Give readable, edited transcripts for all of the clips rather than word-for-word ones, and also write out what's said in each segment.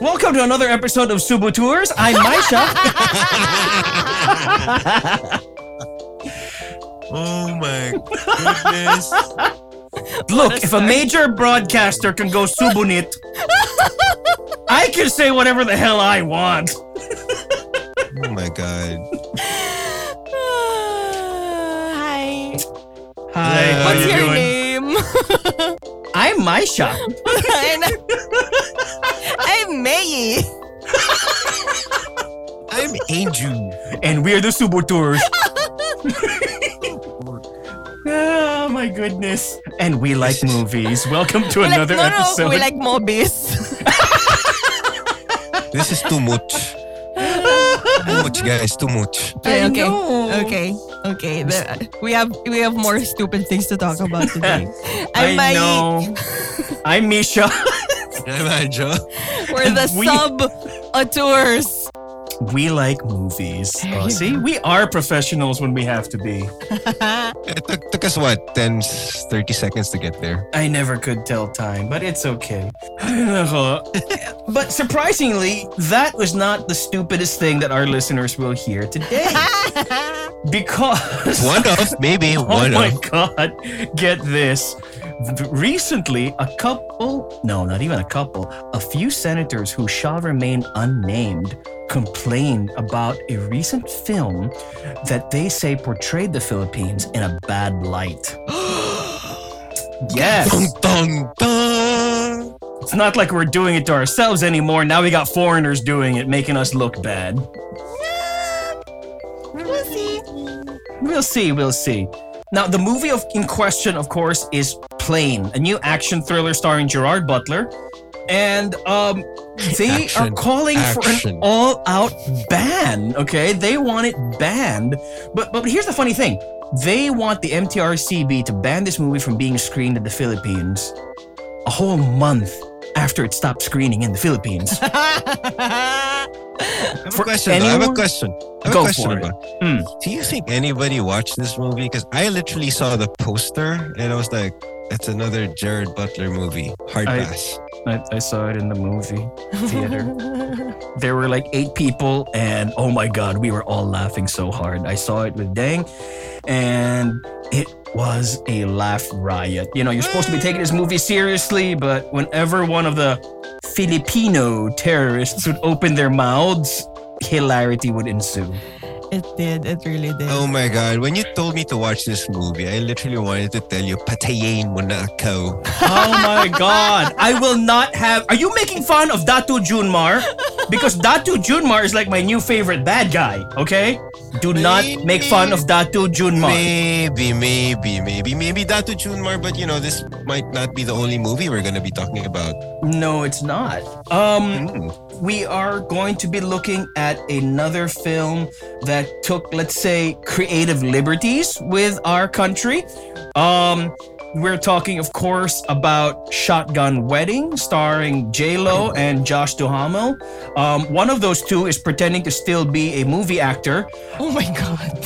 Welcome to another episode of Subo Tours. I'm Maisha. Oh my goodness. Look, if a major broadcaster can go subunit, I can say whatever the hell I want. Oh my god. Hi. Hi. Yeah, what's your name? I'm Maisha. I'm May. I'm Andrew. And we're the Subo Tours. Oh my goodness. And we like movies. Welcome to another episode. We like movies. This is too much. Too much, guys. Too much. Okay. We have more stupid things to talk about today. I know. I'm Misha. I'm Angela. We're the Subo Tours. We like movies. Oh, see, we are professionals when we have to be. It took us, 30 seconds to get there. I never could tell time, but it's okay. But surprisingly, that was not the stupidest thing that our listeners will hear today. Because... Maybe one of. Oh my God, get this. Recently, a few senators who shall remain unnamed complained about a recent film that they say portrayed the Philippines in a bad light. Yes. Dun, dun, dun. It's not like we're doing it to ourselves anymore. Now we got foreigners doing it, making us look bad. We'll see. Now, the movie in question, of course, is Plane, a new action thriller starring Gerard Butler. And they are calling for an all-out ban, okay? They want it banned. But here's the funny thing. They want the MTRCB to ban this movie from being screened in the Philippines a whole month after it stopped screening in the Philippines. I have a question. Do you think anybody watched this movie? Because I literally saw the poster and I was like, that's another Gerard Butler movie. Hard pass. I saw it in the movie theater. There were like 8 people and oh my God, we were all laughing so hard. I saw it with Dang and it was a laugh riot. You know, you're supposed to be taking this movie seriously, but whenever one of the Filipino terrorists would open their mouths, hilarity would ensue. It did. It really did. Oh my God. When you told me to watch this movie, I literally wanted to tell you, patayin mo na ako. Oh my God. I will not have... Are you making fun of Datu Junmar? Because Datu Junmar is like my new favorite bad guy, okay? Do not make fun of Datu Junmar. Maybe Datu Junmar, but you know, this might not be the only movie we're going to be talking about. No, it's not. We are going to be looking at another film that took, let's say, creative liberties with our country. We're talking, of course, about Shotgun Wedding, starring J-Lo and Josh Duhamel. One of those two is pretending to still be a movie actor. Oh my God.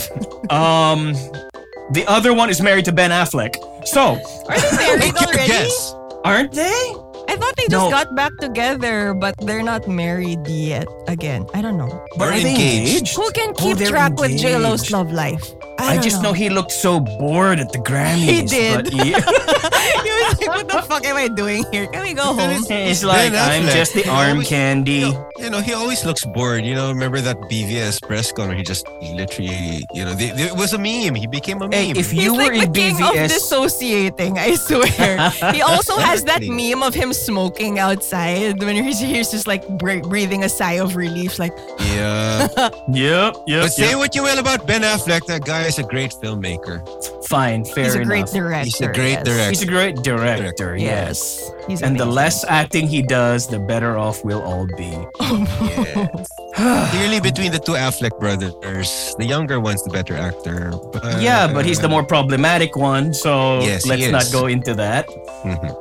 The other one is married to Ben Affleck. So, are they married already? Yes. Aren't they? I thought they just got back together, but they're not married yet. Again, I don't know. But are they engaged? Who can keep track with J-Lo's love life? I just know he looked so bored at the Grammys. He did. But he was like, what the fuck am I doing here? Can we go home? It's like, I'm just the arm candy. You know, he always looks bored. You know, remember that BVS press con where he just literally, you know, it was a meme. He became a meme. Hey, if you were in BVS... He's like the king of dissociating, I swear. He also has that meme of him smoking outside when he's just like breathing a sigh of relief. Like, yeah. Yep. But say what you will about Ben Affleck, that guy is a great filmmaker. Fine, fair enough. He's a great director. He's amazing. The less acting he does, the better off we'll all be. Yes. Clearly, between the two Affleck brothers, the younger one's the better actor. But he's the more problematic one, so let's not go into that. Mm-hmm.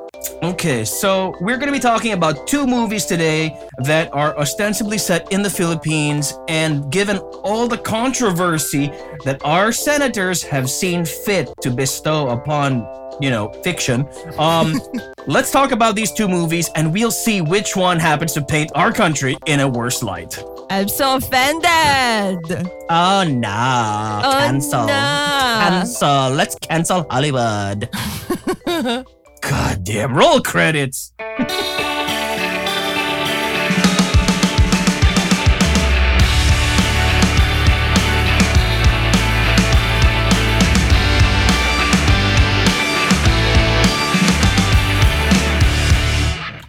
Okay, so we're going to be talking about 2 movies today that are ostensibly set in the Philippines, and given all the controversy that our senators have seen fit to bestow upon you know, fiction. Let's talk about these two movies and we'll see which one happens to paint our country in a worse light. I'm so offended. Oh, nah. Oh, cancel. Nah. Cancel. Let's cancel Hollywood. Goddamn. Roll credits.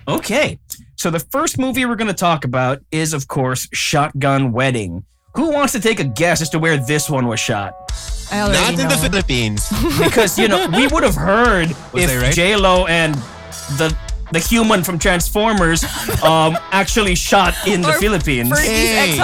Okay, so the first movie we're going to talk about is, of course, Shotgun Wedding. Who wants to take a guess as to where this one was shot? Not in the Philippines. Because, you know, we would have heard if right? J-Lo and the human from Transformers actually shot in the Philippines. Fergie's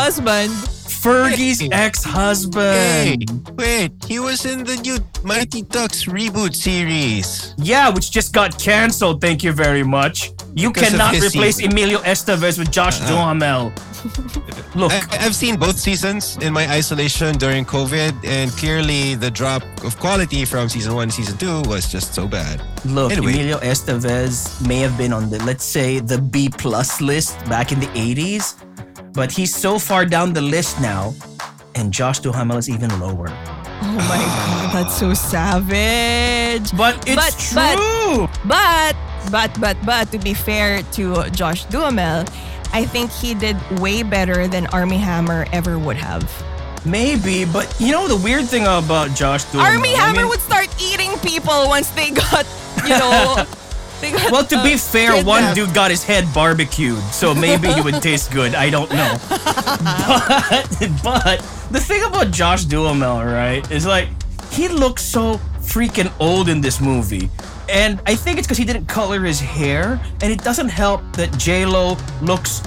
ex-husband. Hey, wait, he was in the new Mighty Ducks reboot series. Yeah, which just got canceled, thank you very much. You cannot replace Emilio Estevez with Josh Duhamel. Look, I've seen both seasons in my isolation during COVID, and clearly the drop of quality from season 1 to season 2 was just so bad. Look, anyway. Emilio Estevez may have been on the, let's say, the B+ list back in the 80s, but he's so far down the list now, and Josh Duhamel is even lower. Oh my God, that's so savage. But it's true. But to be fair to Josh Duhamel, I think he did way better than Armie Hammer ever would have. Maybe, but you know the weird thing about Josh Duhamel? Armie Hammer would start eating people once they got, you know... Well, to be fair, one dude got his head barbecued, so maybe he would taste good. I don't know. But the thing about Josh Duhamel, right, is like he looks so freaking old in this movie. And I think it's because he didn't color his hair, and it doesn't help that J-Lo looks,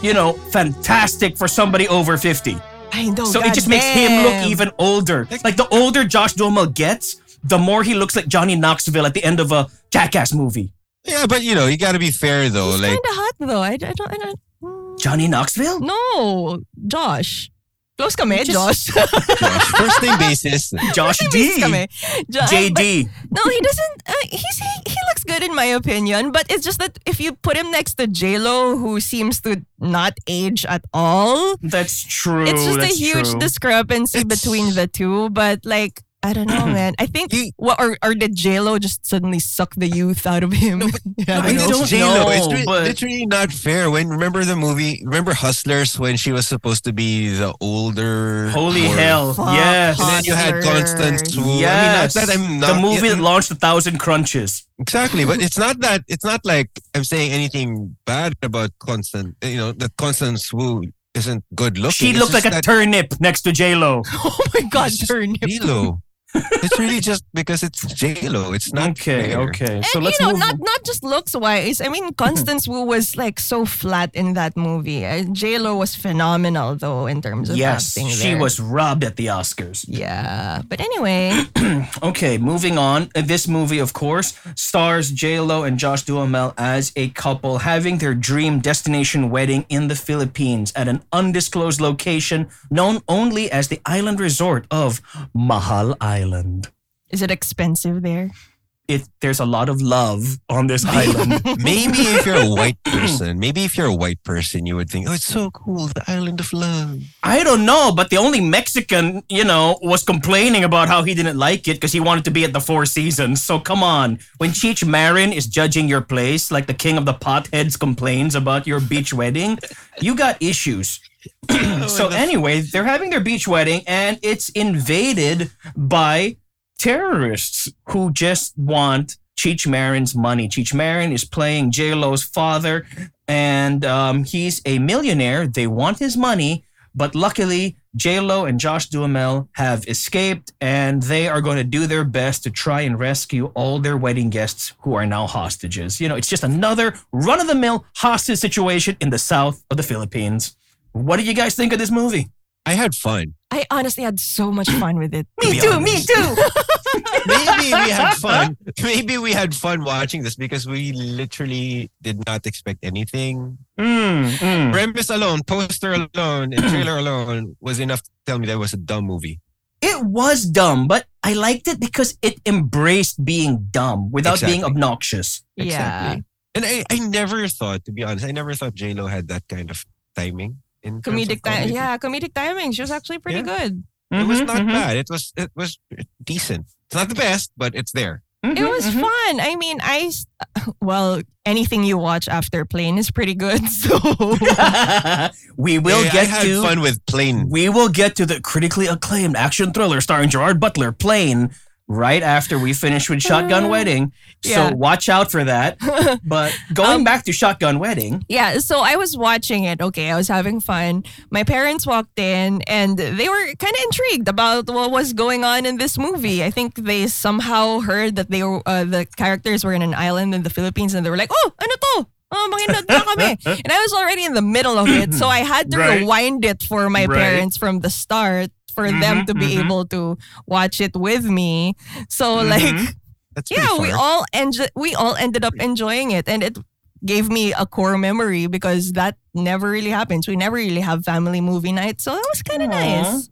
you know, fantastic for somebody over 50. I know. So it just makes him look even older. Like the older Josh Duhamel gets, the more he looks like Johnny Knoxville at the end of a Jackass movie. Yeah, but you know, you gotta be fair though. He's kind of hot though. I don't. Johnny Knoxville? No, Josh. Close kame, Josh. First name basis. Josh D. JD. No, he doesn't. He looks good in my opinion, but it's just that if you put him next to J-Lo, who seems to not age at all. That's true. It's just a huge discrepancy between the two, but like. I don't know, man. I think, or did J-Lo just suddenly suck the youth out of him? No, yeah, I don't know. J-Lo. It's really not fair. Remember Hustlers when she was supposed to be the older... Holy hell, yes. And then you had Constance Wu. Yes. I mean, the movie that launched 1,000 crunches. Exactly, but it's not like I'm saying anything bad about Constance, you know, that Constance Wu isn't good looking. She looked like a turnip next to J-Lo. Oh my God, turnip. J-Lo. It's really just because it's J-Lo. It's not fair. Okay. And so let's move. Not just looks wise. I mean, Constance Wu was like so flat in that movie. J-Lo was phenomenal though in terms of acting. Yes, she was robbed at the Oscars. Yeah, but anyway. Okay, moving on. This movie, of course, stars J-Lo and Josh Duhamel as a couple having their dream destination wedding in the Philippines at an undisclosed location known only as the island resort of Mahal Island. Is it expensive there? There's a lot of love on this island. Maybe if you're a white person, you would think, oh, it's so cool, the island of love. I don't know, but the only Mexican, you know, was complaining about how he didn't like it because he wanted to be at the Four Seasons. So come on. When Cheech Marin is judging your place, like the king of the potheads complains about your beach wedding, you got issues. So anyway, they're having their beach wedding and it's invaded by terrorists who just want Cheech Marin's money. Cheech Marin is playing J-Lo's father and he's a millionaire. They want his money, but luckily J-Lo and Josh Duhamel have escaped and they are going to do their best to try and rescue all their wedding guests who are now hostages. You know, it's just another run-of-the-mill hostage situation in the south of the Philippines. What do you guys think of this movie? I had fun. I honestly had so much fun with it. Me too. Maybe we had fun watching this because we literally did not expect anything. Premise alone, poster alone, and trailer alone was enough to tell me that it was a dumb movie. It was dumb, but I liked it because it embraced being dumb without being obnoxious. Exactly. Yeah. And I never thought, to be honest, I never thought J-Lo had that kind of timing. In comedic timing. Yeah, comedic timing. She was actually pretty good. Mm-hmm, it was not bad. It was decent. It's not the best, but it's there. Mm-hmm, it was fun. I mean, anything you watch after Plane is pretty good. So we will get to. I had fun with Plane. We will get to the critically acclaimed action thriller starring Gerard Butler, Plane, right after we finish with Shotgun Wedding. Yeah. So watch out for that. But going back to Shotgun Wedding. Yeah, so I was watching it. Okay, I was having fun. My parents walked in and they were kind of intrigued about what was going on in this movie. I think they somehow heard that they were, the characters were in an island in the Philippines and they were like, oh, ano to? Oh, makinod na kami. And I was already in the middle of it. So I had to rewind it for my parents from the start. For them to be able to watch it with me, so like, we all ended up enjoying it, and it gave me a core memory because that never really happens. We never really have family movie nights, so that was kind of nice.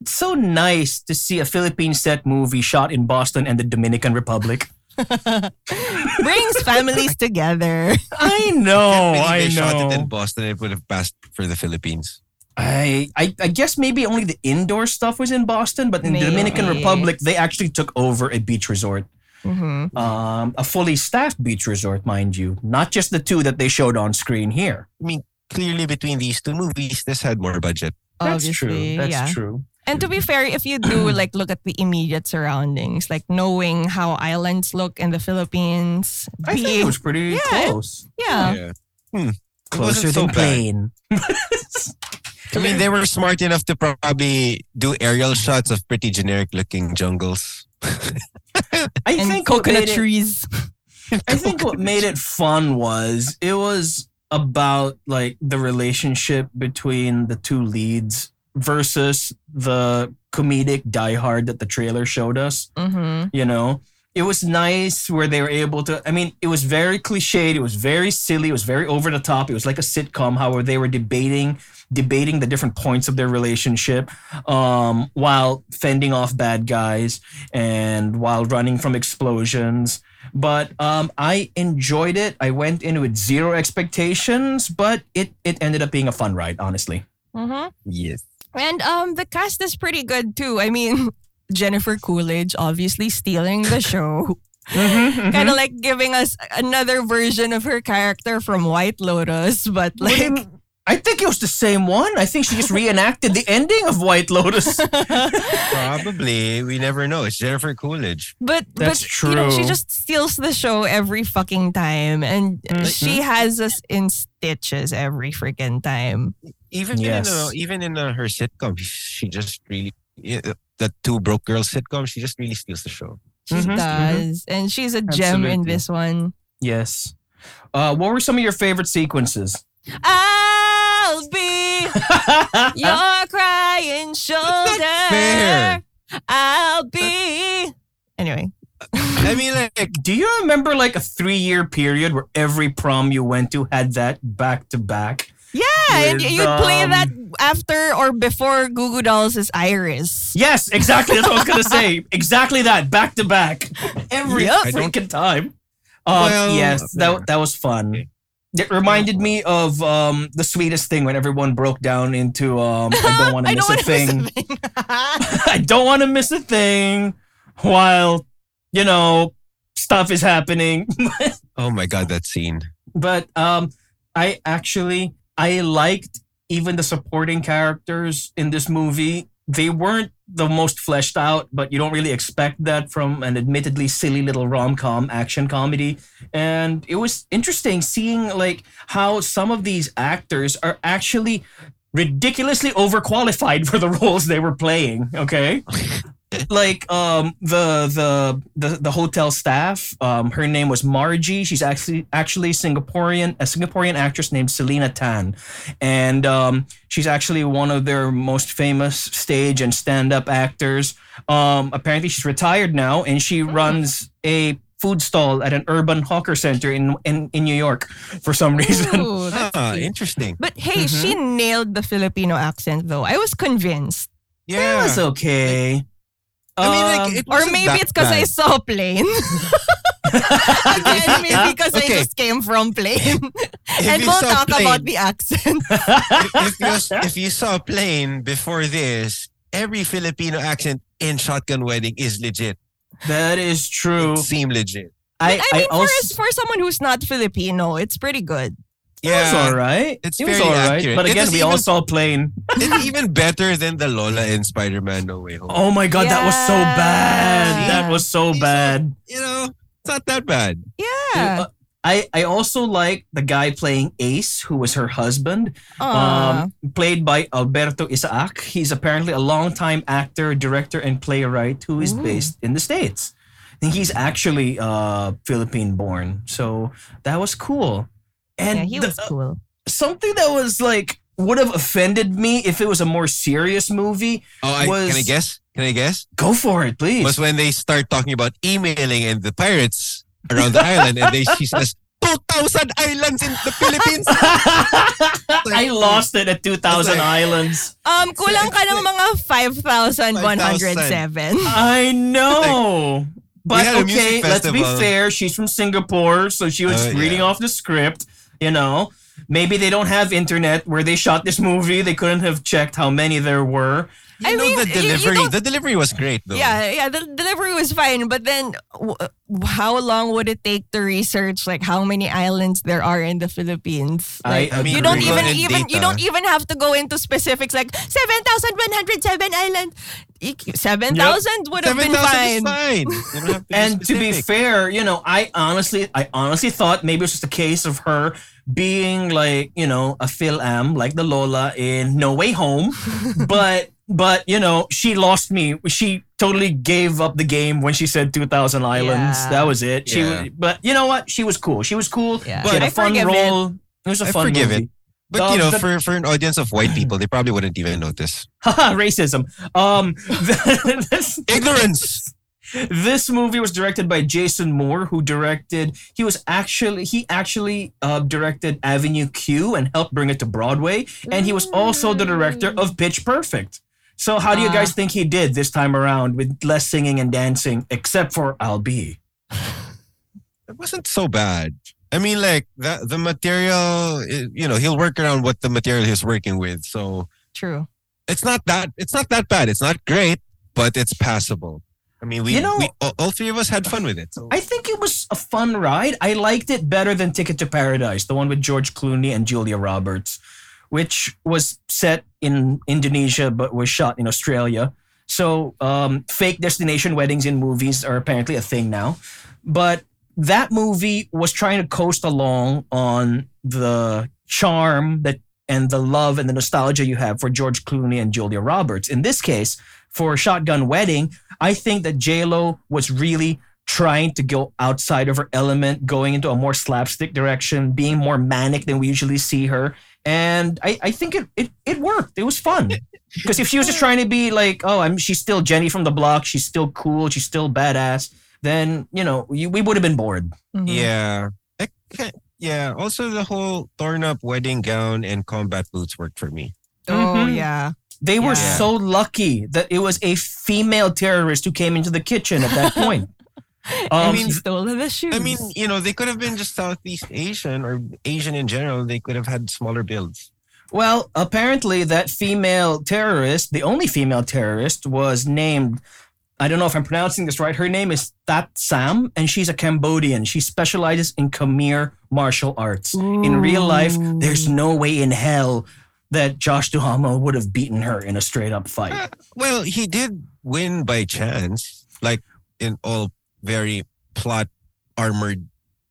It's so nice to see a Philippine set movie shot in Boston and the Dominican Republic. Brings families together. I know. I know. If they shot it in Boston, it would have passed for the Philippines. I guess maybe only the indoor stuff was in Boston, but in the Dominican Republic, they actually took over a beach resort. Mm-hmm. A fully staffed beach resort, mind you. Not just the two that they showed on screen here. I mean, clearly between these two movies, this had more budget. Obviously, that's true. That's true. And to be fair, if you do like look at the immediate surroundings, like knowing how islands look in the Philippines. I think it was pretty close. Closer than Plane. I mean, they were smart enough to probably do aerial shots of pretty generic-looking jungles. I think coconut trees. I think what made it fun was it was about like the relationship between the two leads versus the comedic diehard that the trailer showed us. Mm-hmm. You know, it was nice where they were able to. I mean, it was very cliched. It was very silly. It was very over the top. It was like a sitcom. How they were debating the different points of their relationship while fending off bad guys and while running from explosions. But I enjoyed it. I went in with zero expectations, but it ended up being a fun ride, honestly. Mm-hmm. Yes. And the cast is pretty good, too. I mean, Jennifer Coolidge obviously stealing the show. Kind of like giving us another version of her character from White Lotus, but like... I think it was the same one. I think she just reenacted the ending of White Lotus. Probably. We never know. It's Jennifer Coolidge. But true. You know, she just steals the show every fucking time. And she has us in stitches every freaking time. Even in her sitcom, she just really... The Two Broke Girls sitcom, she just really steals the show. She does. Mm-hmm. And she's a gem in this one. Yes. What were some of your favorite sequences? I'll be your crying shoulder. I'll be. Anyway. I mean, like, do you remember like a 3-year period where every prom you went to had that back to back? Yeah, and you'd play that after or before Goo Goo Dolls' Iris. Yes, exactly. That's what I was going to say. Exactly that. Back to back. Every freaking time. Yes, that was fun. Okay. It reminded me of The Sweetest Thing when everyone broke down into I don't want to miss a thing. I don't want to miss a thing while, you know, stuff is happening. Oh my God, that scene. But I liked even the supporting characters in this movie. They weren't the most fleshed out, but you don't really expect that from an admittedly silly little rom-com action comedy. And it was interesting seeing like how some of these actors are actually ridiculously overqualified for the roles they were playing. Okay. Like the hotel staff, her name was Margie. She's actually a Singaporean actress named Selena Tan, and she's actually one of their most famous stage and stand-up actors. Apparently, she's retired now, and she runs a food stall at an urban hawker center in New York for some reason. Ooh, interesting. But hey, she nailed the Filipino accent though. I was convinced. Yeah, it was okay. I mean, like, it wasn't or maybe it's because I saw Plane. Again, maybe because I just came from Plane. And we'll talk about the accent. If you saw Plane before this, every Filipino accent in Shotgun Wedding is legit. That is true. It seemed legit. I mean, for someone who's not Filipino, it's pretty good. Yeah, it was all right. It was all right. Accurate. But again, we all saw Plane. It's even better than the Lola in Spider-Man No Way Home. Oh my God, yeah. That was so bad. Yeah. That was so bad. You know, it's not that bad. Yeah. I also like the guy playing Ace, who was her husband, played by Alberto Isaac. He's apparently a longtime actor, director, and playwright who is based in the States. I think he's actually Philippine-born. So that was cool. And yeah, he was cool. Something that was like would have offended me if it was a more serious movie. Can I guess? Go for it, please. Was when they start talking about emailing and the pirates around the island, and she says 2,000 islands in the Philippines. Like, I lost it at 2,000 islands. Kulang ka ng mga 5,107. I know. Like, but okay, let's be fair. She's from Singapore, so she was reading off the script. You know, maybe they don't have internet where they shot this movie. They couldn't have checked how many there were. The delivery was great, though. Yeah, the delivery was fine. But then, how long would it take to research like how many islands there are in the Philippines? Like, I mean, you don't even have to go into specifics like 7,107 islands. 7,000 would have been fine. And to be fair, you know, I honestly thought maybe it was just a case of her being like, you know, a Phil-am like the Lola in No Way Home, but you know, she lost me. She totally gave up the game when she said 2,000 islands. Yeah. That was it. Yeah. But you know what? She was cool. Yeah. She had a fun role. It was a fun movie. But, you know, for an audience of white people, they probably wouldn't even notice. Haha, racism. Ignorance. This movie was directed by Jason Moore, who directed... He actually directed Avenue Q and helped bring it to Broadway. And he was also the director of Pitch Perfect. So how do you guys think he did this time around with less singing and dancing, except for I'll Be? It wasn't so bad. I mean, like, the material, you know, he'll work around what the material he's working with. So true. It's not that bad. It's not great, but it's passable. I mean, all three of us had fun with it. So. I think it was a fun ride. I liked it better than Ticket to Paradise, the one with George Clooney and Julia Roberts, which was set in Indonesia but was shot in Australia. So fake destination weddings in movies are apparently a thing now. But that movie was trying to coast along on the charm and the love and the nostalgia you have for George Clooney and Julia Roberts. In this case, for Shotgun Wedding, I think that J-Lo was really trying to go outside of her element, going into a more slapstick direction, being more manic than we usually see her. And I think it worked. It was fun. Because if she was just trying to be like, she's still Jenny from the block, she's still cool, she's still badass, then, you know, we would have been bored. Mm-hmm. Yeah. Yeah. Also, the whole torn-up wedding gown and combat boots worked for me. Oh, yeah. They were so lucky that it was a female terrorist who came into the kitchen at that point. I mean, stole the shoes. I mean, you know, they could have been just Southeast Asian or Asian in general. They could have had smaller builds. Well, apparently that female terrorist, the only female terrorist, was named... I don't know if I'm pronouncing this right. Her name is Tat Sam, and she's a Cambodian. She specializes in Khmer martial arts. Ooh. In real life, there's no way in hell that Josh Duhamel would have beaten her in a straight-up fight. Well, he did win by chance, like in all very plot-armored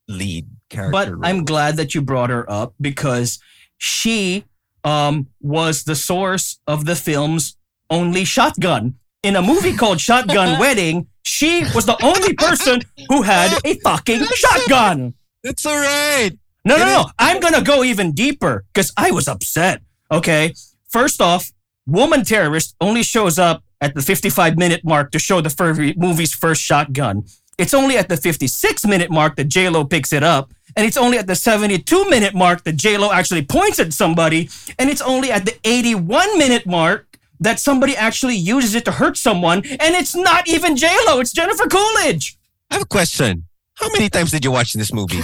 lead character. But roles. I'm glad that you brought her up because she was the source of the film's only shotgun. In a movie called Shotgun Wedding, she was the only person who had a fucking shotgun. It's all right. No. I'm going to go even deeper because I was upset. Okay. First off, woman terrorist only shows up at the 55-minute mark to show the movie's first shotgun. It's only at the 56-minute mark that J-Lo picks it up. And it's only at the 72-minute mark that J-Lo actually points at somebody. And it's only at the 81-minute mark that somebody actually uses it to hurt someone, and it's not even J-Lo, it's Jennifer Coolidge. I have a question. How many times did you watch this movie?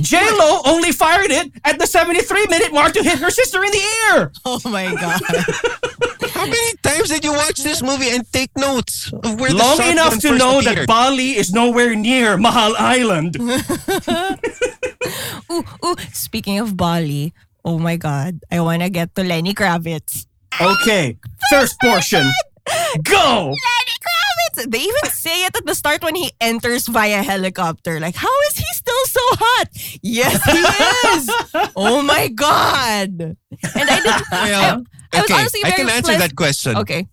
J-Lo only fired it at the 73-minute mark to hit her sister in the ear. Oh my God. How many times did you watch this movie and take notes of where the long enough to know appeared? That Bali is nowhere near Mahal Island. Ooh, speaking of Bali, oh my God, I want to get to Lenny Kravitz. Okay, first portion. Go! Lenny Kravitz! They even say it at the start when he enters via helicopter. Like, how is he still so hot? Yes, he is! Oh my God! And I can answer that question. Okay.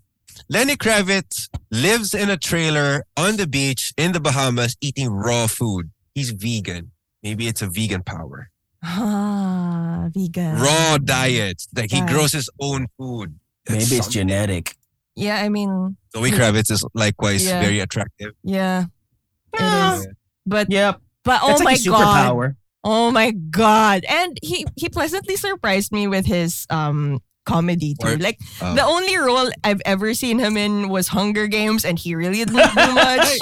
Lenny Kravitz lives in a trailer on the beach in the Bahamas eating raw food. He's vegan. Maybe it's a vegan power. Ah, vegan. Raw diet. Like he grows his own food. That's maybe it's genetic. Yeah, I mean... Zoe Kravitz is likewise very attractive. Yeah. It is. But, but oh my God. Superpower. Oh my God. And he pleasantly surprised me with his comedy too. Like the only role I've ever seen him in was Hunger Games and he really didn't do much.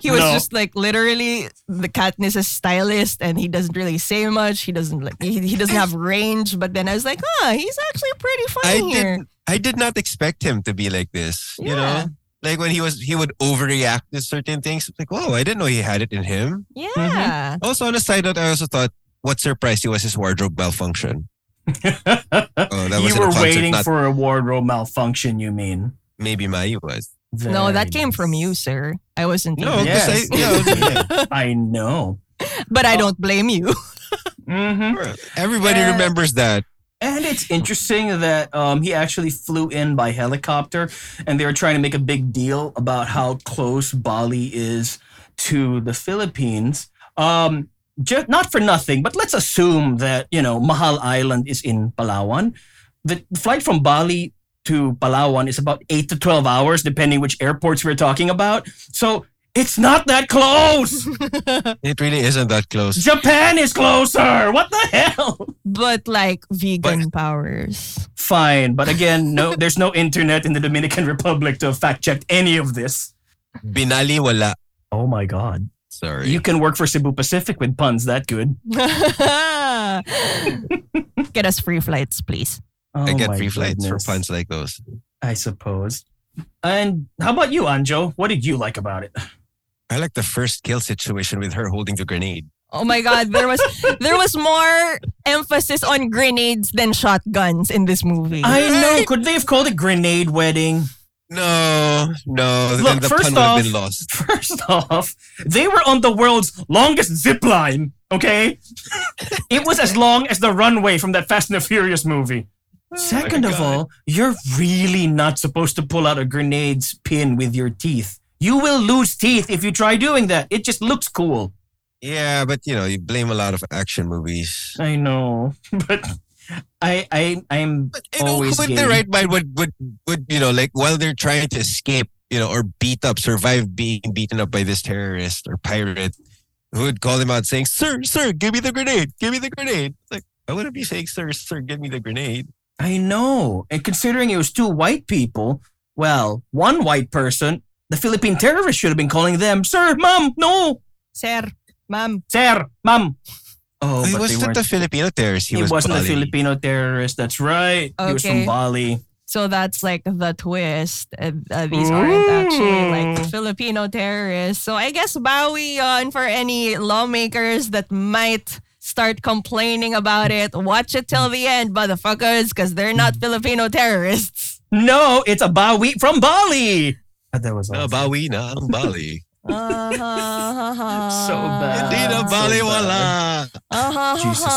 He was just like literally the Katniss's stylist and he doesn't really say much. He doesn't like he doesn't have range. But then I was like, he's actually pretty funny here. I did not expect him to be like this. Yeah. You know, like when he would overreact to certain things. Like, wow, I didn't know he had it in him. Yeah. Mm-hmm. Also, on a side note, I also thought what surprised you was his wardrobe malfunction. You were waiting for a wardrobe malfunction, you mean? Maybe Mai was. Very no, that came from you, sir. I wasn't. No, yes. I know. But I don't blame you. Mm-hmm. Everybody remembers that. And it's interesting that he actually flew in by helicopter and they were trying to make a big deal about how close Bali is to the Philippines. Not for nothing, but let's assume that, Mahal Island is in Palawan. The flight from Bali to Palawan is about 8 to 12 hours, depending which airports we're talking about. So it's not that close. It really isn't that close. Japan is closer. What the hell? But like vegan powers. Fine. But again, there's no internet in the Dominican Republic to fact check any of this. Binali wala. Oh my God. Sorry. You can work for Cebu Pacific with puns that good. Get us free flights, please. Oh, I get free flights for puns like those. I suppose. And how about you, Anjo? What did you like about it? I like the first kill situation with her holding the grenade. Oh my God, there was more emphasis on grenades than shotguns in this movie. I know. Could they have called it Grenade Wedding? No. Look, first off, they were on the world's longest zip line, okay? It was as long as the runway from that Fast and the Furious movie. Second of all, you're really not supposed to pull out a grenade's pin with your teeth. You will lose teeth if you try doing that. It just looks cool. Yeah, but you blame a lot of action movies. I know, but... I'm always who in their right mind would like while they're trying to escape or survive being beaten up by this terrorist or pirate, who would call them out saying, sir, give me the grenade. It's like, I wouldn't be saying, sir, give me the grenade. I know. And considering it was two white people, well, one white person, the Philippine terrorist should have been calling them, sir, ma'am, no. Sir, ma'am. Oh, he wasn't a Filipino terrorist. He wasn't Bali. A Filipino terrorist. That's right. Okay. He was from Bali. So that's like the twist. These aren't actually like Filipino terrorists. So I guess Bowie on for any lawmakers that might start complaining about it. Watch it till the end, motherfuckers, because they're not Filipino terrorists. No, it's a Bowie from Bali. That was awesome. Bowie na Bali. So bad. Indeed, a baliwala. Jesus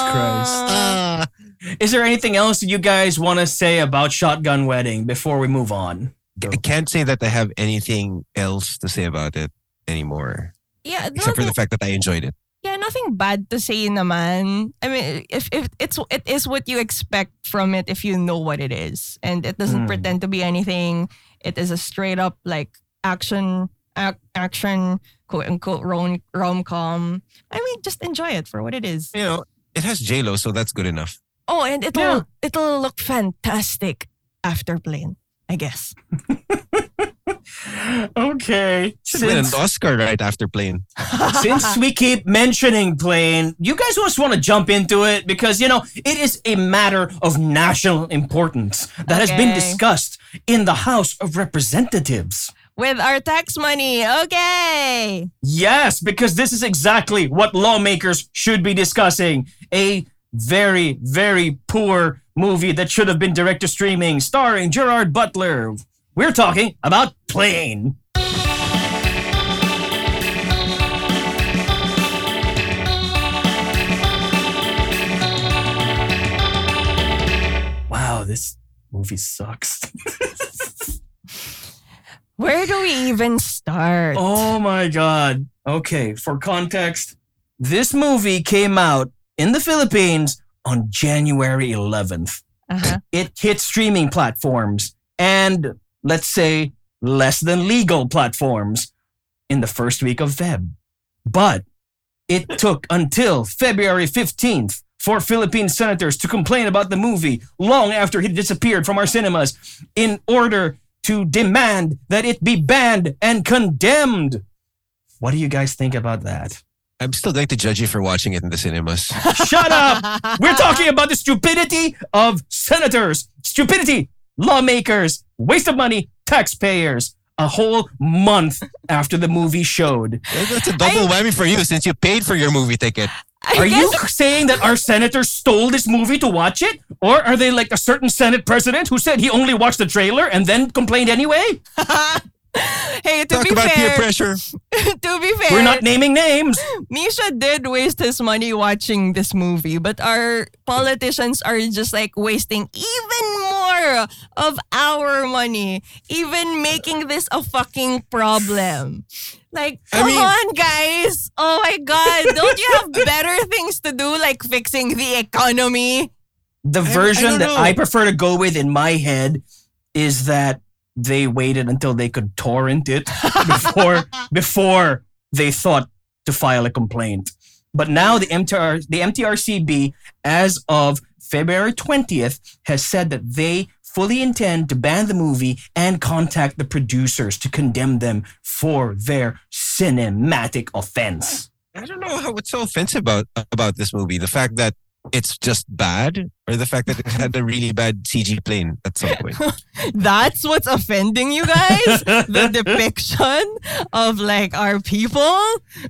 Christ. Is there anything else you guys want to say about Shotgun Wedding before we move on? I can't say that I have anything else to say about it anymore. Yeah, except for the fact that I enjoyed it. Yeah, nothing bad to say, naman. I mean, if it is what you expect from it, if you know what it is, and it doesn't pretend to be anything. It is a straight up like action, quote unquote, rom-com. I mean, just enjoy it for what it is. It has J-Lo, so that's good enough. Oh, and it'll look fantastic after Plane. I guess. Okay. Should win an Oscar right after Plane. Since we keep mentioning Plane, you guys just want to jump into it because, you know, it is a matter of national importance that has been discussed in the House of Representatives. With our tax money, okay. Yes, because this is exactly what lawmakers should be discussing. A very, very poor movie that should have been direct to streaming, starring Gerard Butler. We're talking about Plane. Wow, this movie sucks. Where do we even start? Oh my God. Okay, for context, this movie came out in the Philippines on January 11th. Uh-huh. It hit streaming platforms and, let's say, less than legal platforms in the first week of Feb. But it took until February 15th for Philippine senators to complain about the movie long after it disappeared from our cinemas in order to demand that it be banned and condemned. What do you guys think about that? I'm still going to judge you for watching it in the cinemas. Shut up! We're talking about the stupidity of senators. Stupidity. Lawmakers, waste of money, taxpayers, a whole month after the movie showed. That's a double whammy for you since you paid for your movie ticket. Are you saying that our senators stole this movie to watch it? Or are they like a certain Senate president who said he only watched the trailer and then complained anyway? Hey, to be fair, peer pressure. To be fair, we're not naming names. Misha did waste his money watching this movie, but our politicians are just like wasting even more of our money, even making this a fucking problem. Like, come on, guys. Oh my God. Don't you have better things to do, like fixing the economy? The version that I prefer to go with in my head is that they waited until they could torrent it before they thought to file a complaint. But now the MTRCB, as of February 20th, has said that they fully intend to ban the movie and contact the producers to condemn them for their cinematic offense. I don't know what's so offensive about this movie. The fact that it's just bad, or the fact that it had a really bad CG plane at some point. That's what's offending you guys? The depiction of like our people?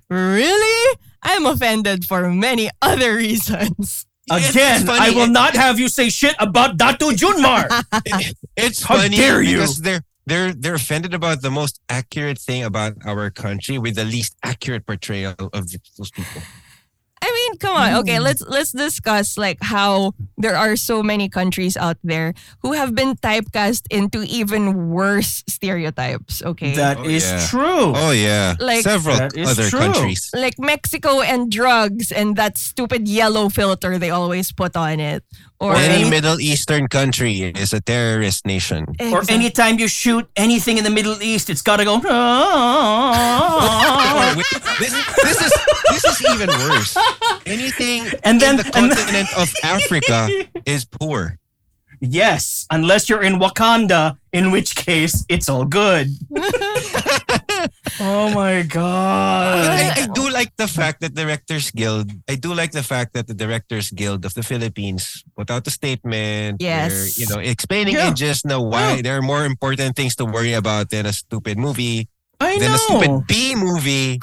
Really? I'm offended for many other reasons. Again, I will not have you say shit about Datu Junmar. It's funny because they're offended about the most accurate thing about our country with the least accurate portrayal of those people. I mean, come on. Okay, let's discuss like how there are so many countries out there who have been typecast into even worse stereotypes. Okay, that is true. Oh yeah, like several other countries, like Mexico and drugs and that stupid yellow filter they always put on it. Or any Middle Eastern country is a terrorist nation. Exactly. Or anytime you shoot anything in the Middle East, it's gotta go. This is even worse. Anything in the continent of Africa is poor. Yes, unless you're in Wakanda, in which case it's all good. Oh my God. I do like the fact that the Directors Guild of the Philippines put out a statement. Yes. Where, explaining it just now why there are more important things to worry about than a stupid movie. Than a stupid B movie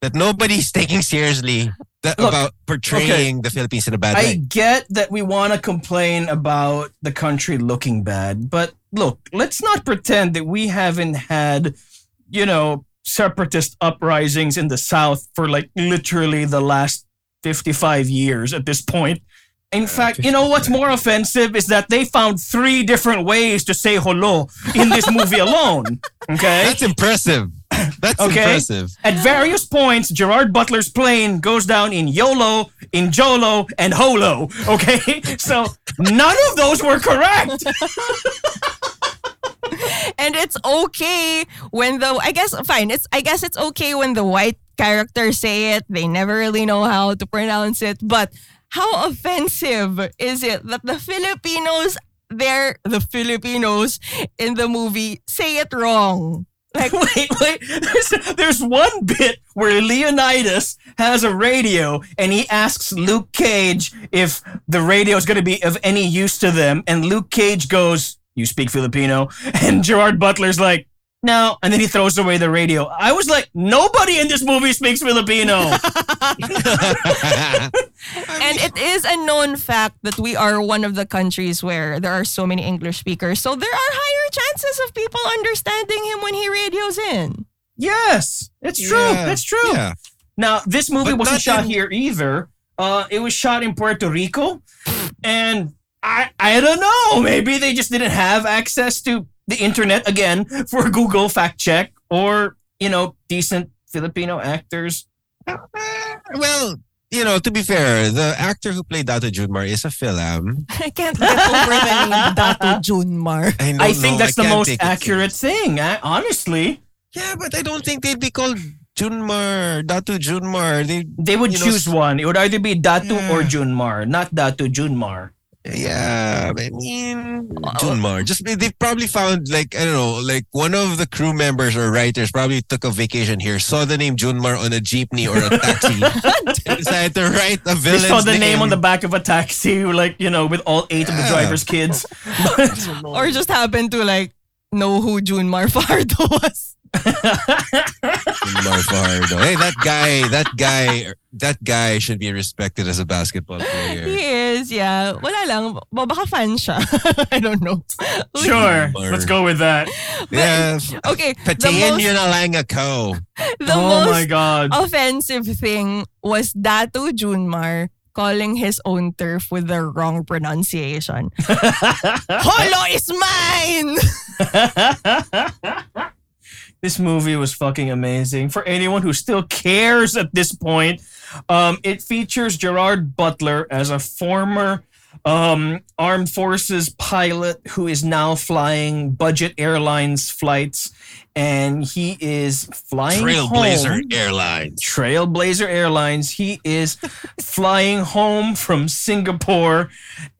that nobody's taking seriously about portraying the Philippines in a bad way. I get that we want to complain about the country looking bad, but look, let's not pretend that we haven't had, separatist uprisings in the South for like literally the last 55 years at this point. In fact, what's more offensive is that they found 3 different ways to say hello in this movie alone. Okay? That's impressive. That's impressive. At various points, Gerard Butler's plane goes down in YOLO, in JOLO, and HOLO. Okay? So none of those were correct. And it's okay when it's okay when the white characters say it. They never really know how to pronounce it. But how offensive is it that the Filipinos they're the Filipinos in the movie say it wrong. Like, wait. There's one bit where Leonidas has a radio and he asks Luke Cage if the radio is going to be of any use to them. And Luke Cage goes, "You speak Filipino?" And Gerard Butler's like, "No." And then he throws away the radio. I was like, nobody in this movie speaks Filipino. And it is a known fact that we are one of the countries where there are so many English speakers. So there are higher chances of people understanding him when he radios in. Yes, it's true. Yeah. It's true. Yeah. Now, this movie wasn't shot here either. It was shot in Puerto Rico. And I don't know. Maybe they just didn't have access to the internet again for Google fact check or, you know, decent Filipino actors. Well, you know, to be fair, the actor who played Datu Junmar is a film. I can't get over the name Datu Junmar. I think that's the most accurate thing, honestly. Yeah, but I don't think they'd be called Junmar, Datu Junmar. They would choose one. It would either be Datu or Junmar, not Datu Junmar. Yeah, I mean, Junmar. Just they probably found, like, I don't know, like one of the crew members or writers probably took a vacation here, saw the name Junmar on a jeepney or a taxi, decided to write a villain's name. They saw the name on the back of a taxi, like, you know, with all 8 of the driver's kids, or just happened to like know who Junmar Fardo was. Junmar Fardo. Hey, that guy should be respected as a basketball player. He is, yeah. Wala lang, baka fan siya. I don't know. Sure, let's go with that. Yeah. Okay. Patayin yun lang ako. The most offensive thing was Datu Junmar calling his own turf with the wrong pronunciation. Holo is mine! This movie was fucking amazing. For anyone who still cares at this point, it features Gerard Butler as a former armed forces pilot who is now flying budget airlines flights. And he is flying Trailblazer Airlines. He is flying home from Singapore.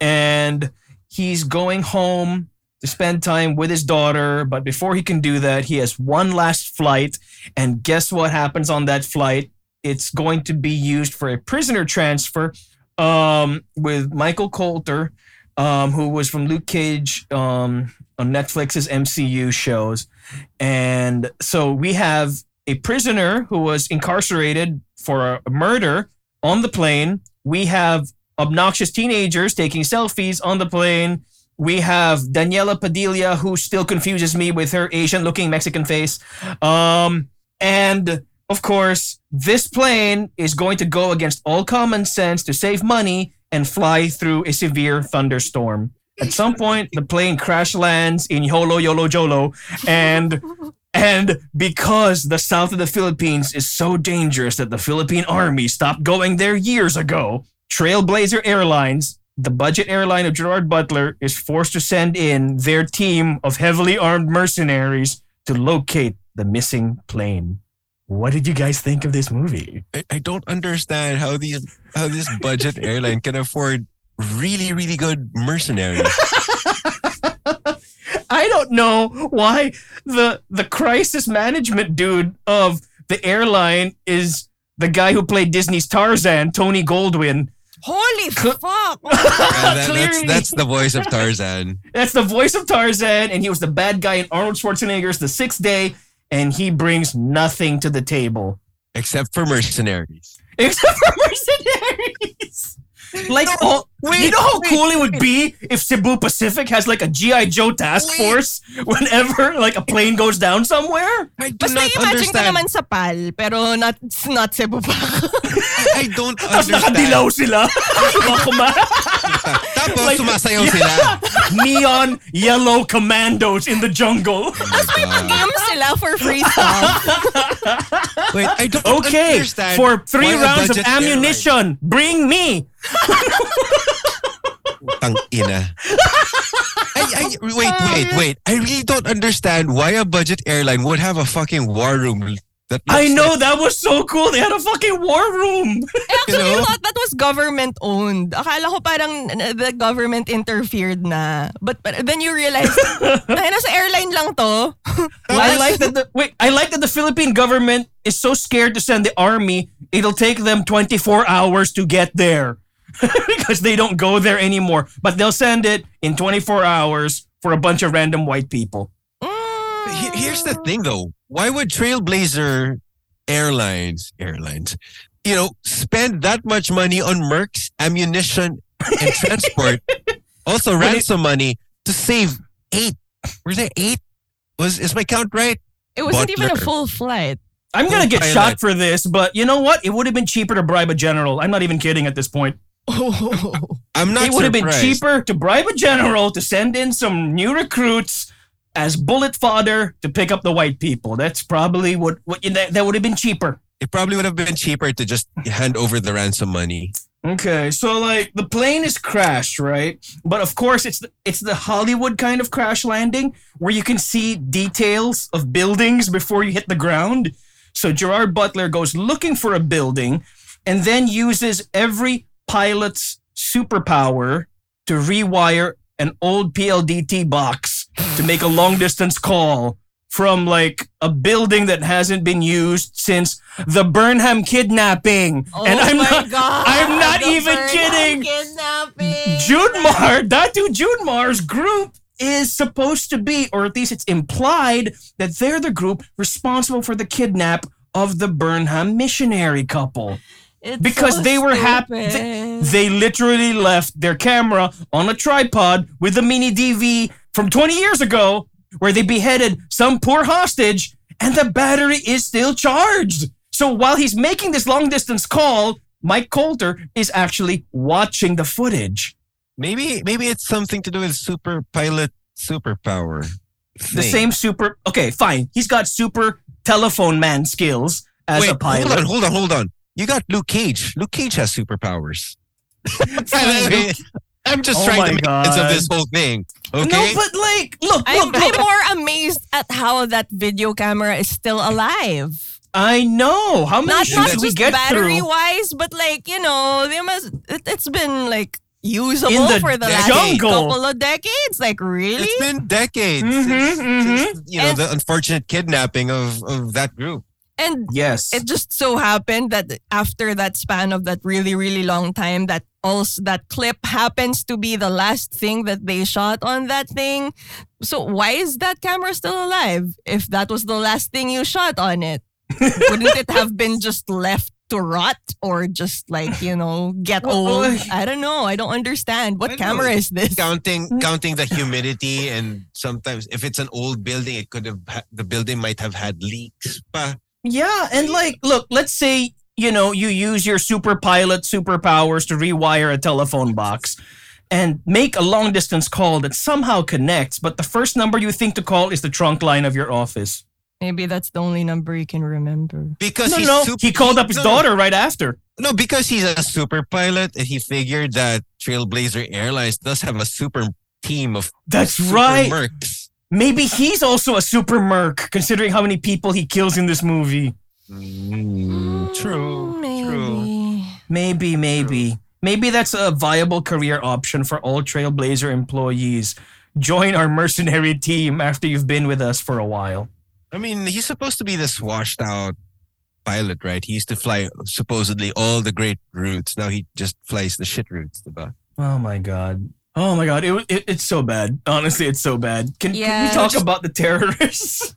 And he's going home to spend time with his daughter. But before he can do that, he has one last flight. And guess what happens on that flight? It's going to be used for a prisoner transfer with Michael Coulter, who was from Luke Cage on Netflix's MCU shows. And so we have a prisoner who was incarcerated for a murder on the plane. We have obnoxious teenagers taking selfies on the plane. We have Daniela Padilla, who still confuses me with her Asian-looking Mexican face. And, of course, this plane is going to go against all common sense to save money and fly through a severe thunderstorm. At some point, the plane crash lands in Yolo Yolo Jolo. And because the south of the Philippines is so dangerous that the Philippine Army stopped going there years ago, Trailblazer Airlines, the budget airline of Gerard Butler, is forced to send in their team of heavily armed mercenaries to locate the missing plane. What did you guys think of this movie? I don't understand how this budget airline can afford really, really good mercenaries. I don't know why the crisis management dude of the airline is the guy who played Disney's Tarzan, Tony Goldwyn. Holy fuck! That's the voice of Tarzan. That's the voice of Tarzan, and he was the bad guy in Arnold Schwarzenegger's The Sixth Day, and he brings nothing to the table. Except for mercenaries! Like, no, you know how cool it would be if Cebu Pacific has like a G.I. Joe task force whenever like a plane goes down somewhere? I do not imagine ko naman sa PAL, pero not Cebu pa. I don't understand. Tapos nakadilaw sila. Tapos like, sumasayaw sila. Neon yellow commandos in the jungle. Tapos may mag-game sila for free stuff. Wait, I don't understand. For 3 rounds of ammunition, bring me. Tangina. I really don't understand why a budget airline would have a fucking war room I know, like, that was so cool. They had a fucking war room. Actually, you know? I thought that was government owned. Akala ko parang the government interfered na. But then you realize, nasa airline lang to. I like that the Philippine government is so scared to send the army, it'll take them 24 hours to get there. Because they don't go there anymore. But they'll send it in 24 hours for a bunch of random white people. Here's the thing, though. Why would Trailblazer Airlines, you know, spend that much money on mercs, ammunition, and transport? Also, ransom money to save 8. Were there 8? Is my count right? It wasn't Butler. Even a full flight. I'm going to get shot for this, but you know what? It would have been cheaper to bribe a general. I'm not even kidding at this point. Oh, I'm not surprised. It would have been cheaper to bribe a general to send in some new recruits as bullet fodder to pick up the white people. That's probably that would have been cheaper. It probably would have been cheaper to just hand over the ransom money. Okay, so like the plane is crashed, right? But of course, it's the Hollywood kind of crash landing where you can see details of buildings before you hit the ground. So Gerard Butler goes looking for a building and then uses every pilot's superpower to rewire an old PLDT box to make a long-distance call from, like, a building that hasn't been used since the Burnham kidnapping. Oh, and I'm not even kidding. Datu Junmar's group is supposed to be, or at least it's implied, that they're the group responsible for the kidnap of the Burnham missionary couple. It's because so they were happy. They literally left their camera on a tripod with a mini DV from 20 years ago where they beheaded some poor hostage and the battery is still charged. So while he's making this long distance call, Mike Coulter is actually watching the footage. Maybe it's something to do with super pilot superpower. The same super. Okay, fine. He's got super telephone man skills as a pilot. Hold on. You got Luke Cage. Luke Cage has superpowers. I'm just trying to make sense of this whole thing. Okay? No, but like, look. I'm more amazed at how that video camera is still alive. I know. How many shots we get battery through? Battery-wise, but like, you know, they must. It's been like usable for the last couple of decades. Like, really? It's been decades. Since, you know, the unfortunate kidnapping of that group. And yes, it just so happened that after that span of that really, really long time, that clip happens to be the last thing that they shot on that thing. So why is that camera still alive if that was the last thing you shot on it? Wouldn't it have been just left to rot or just like, you know, get old? I don't know. I don't understand. What camera is this? Counting the humidity, and sometimes if it's an old building, it could have the building might have had leaks. Yeah, and like, look, let's say, you know, you use your super pilot superpowers to rewire a telephone box and make a long distance call that somehow connects, but the first number you think to call is the trunk line of your office. Maybe that's the only number you can remember. Because he called up his daughter right after. No, because he's a super pilot and he figured that Trailblazer Airlines does have a super team of mercs. Maybe he's also a super merc, considering how many people he kills in this movie. True. Maybe. True. Maybe that's a viable career option for all Trailblazer employees. Join our mercenary team after you've been with us for a while. I mean, he's supposed to be this washed out pilot, right? He used to fly supposedly all the great routes. Now he just flies the shit routes. Oh my God. It's so bad. Honestly, it's so bad. Can we talk about the terrorists?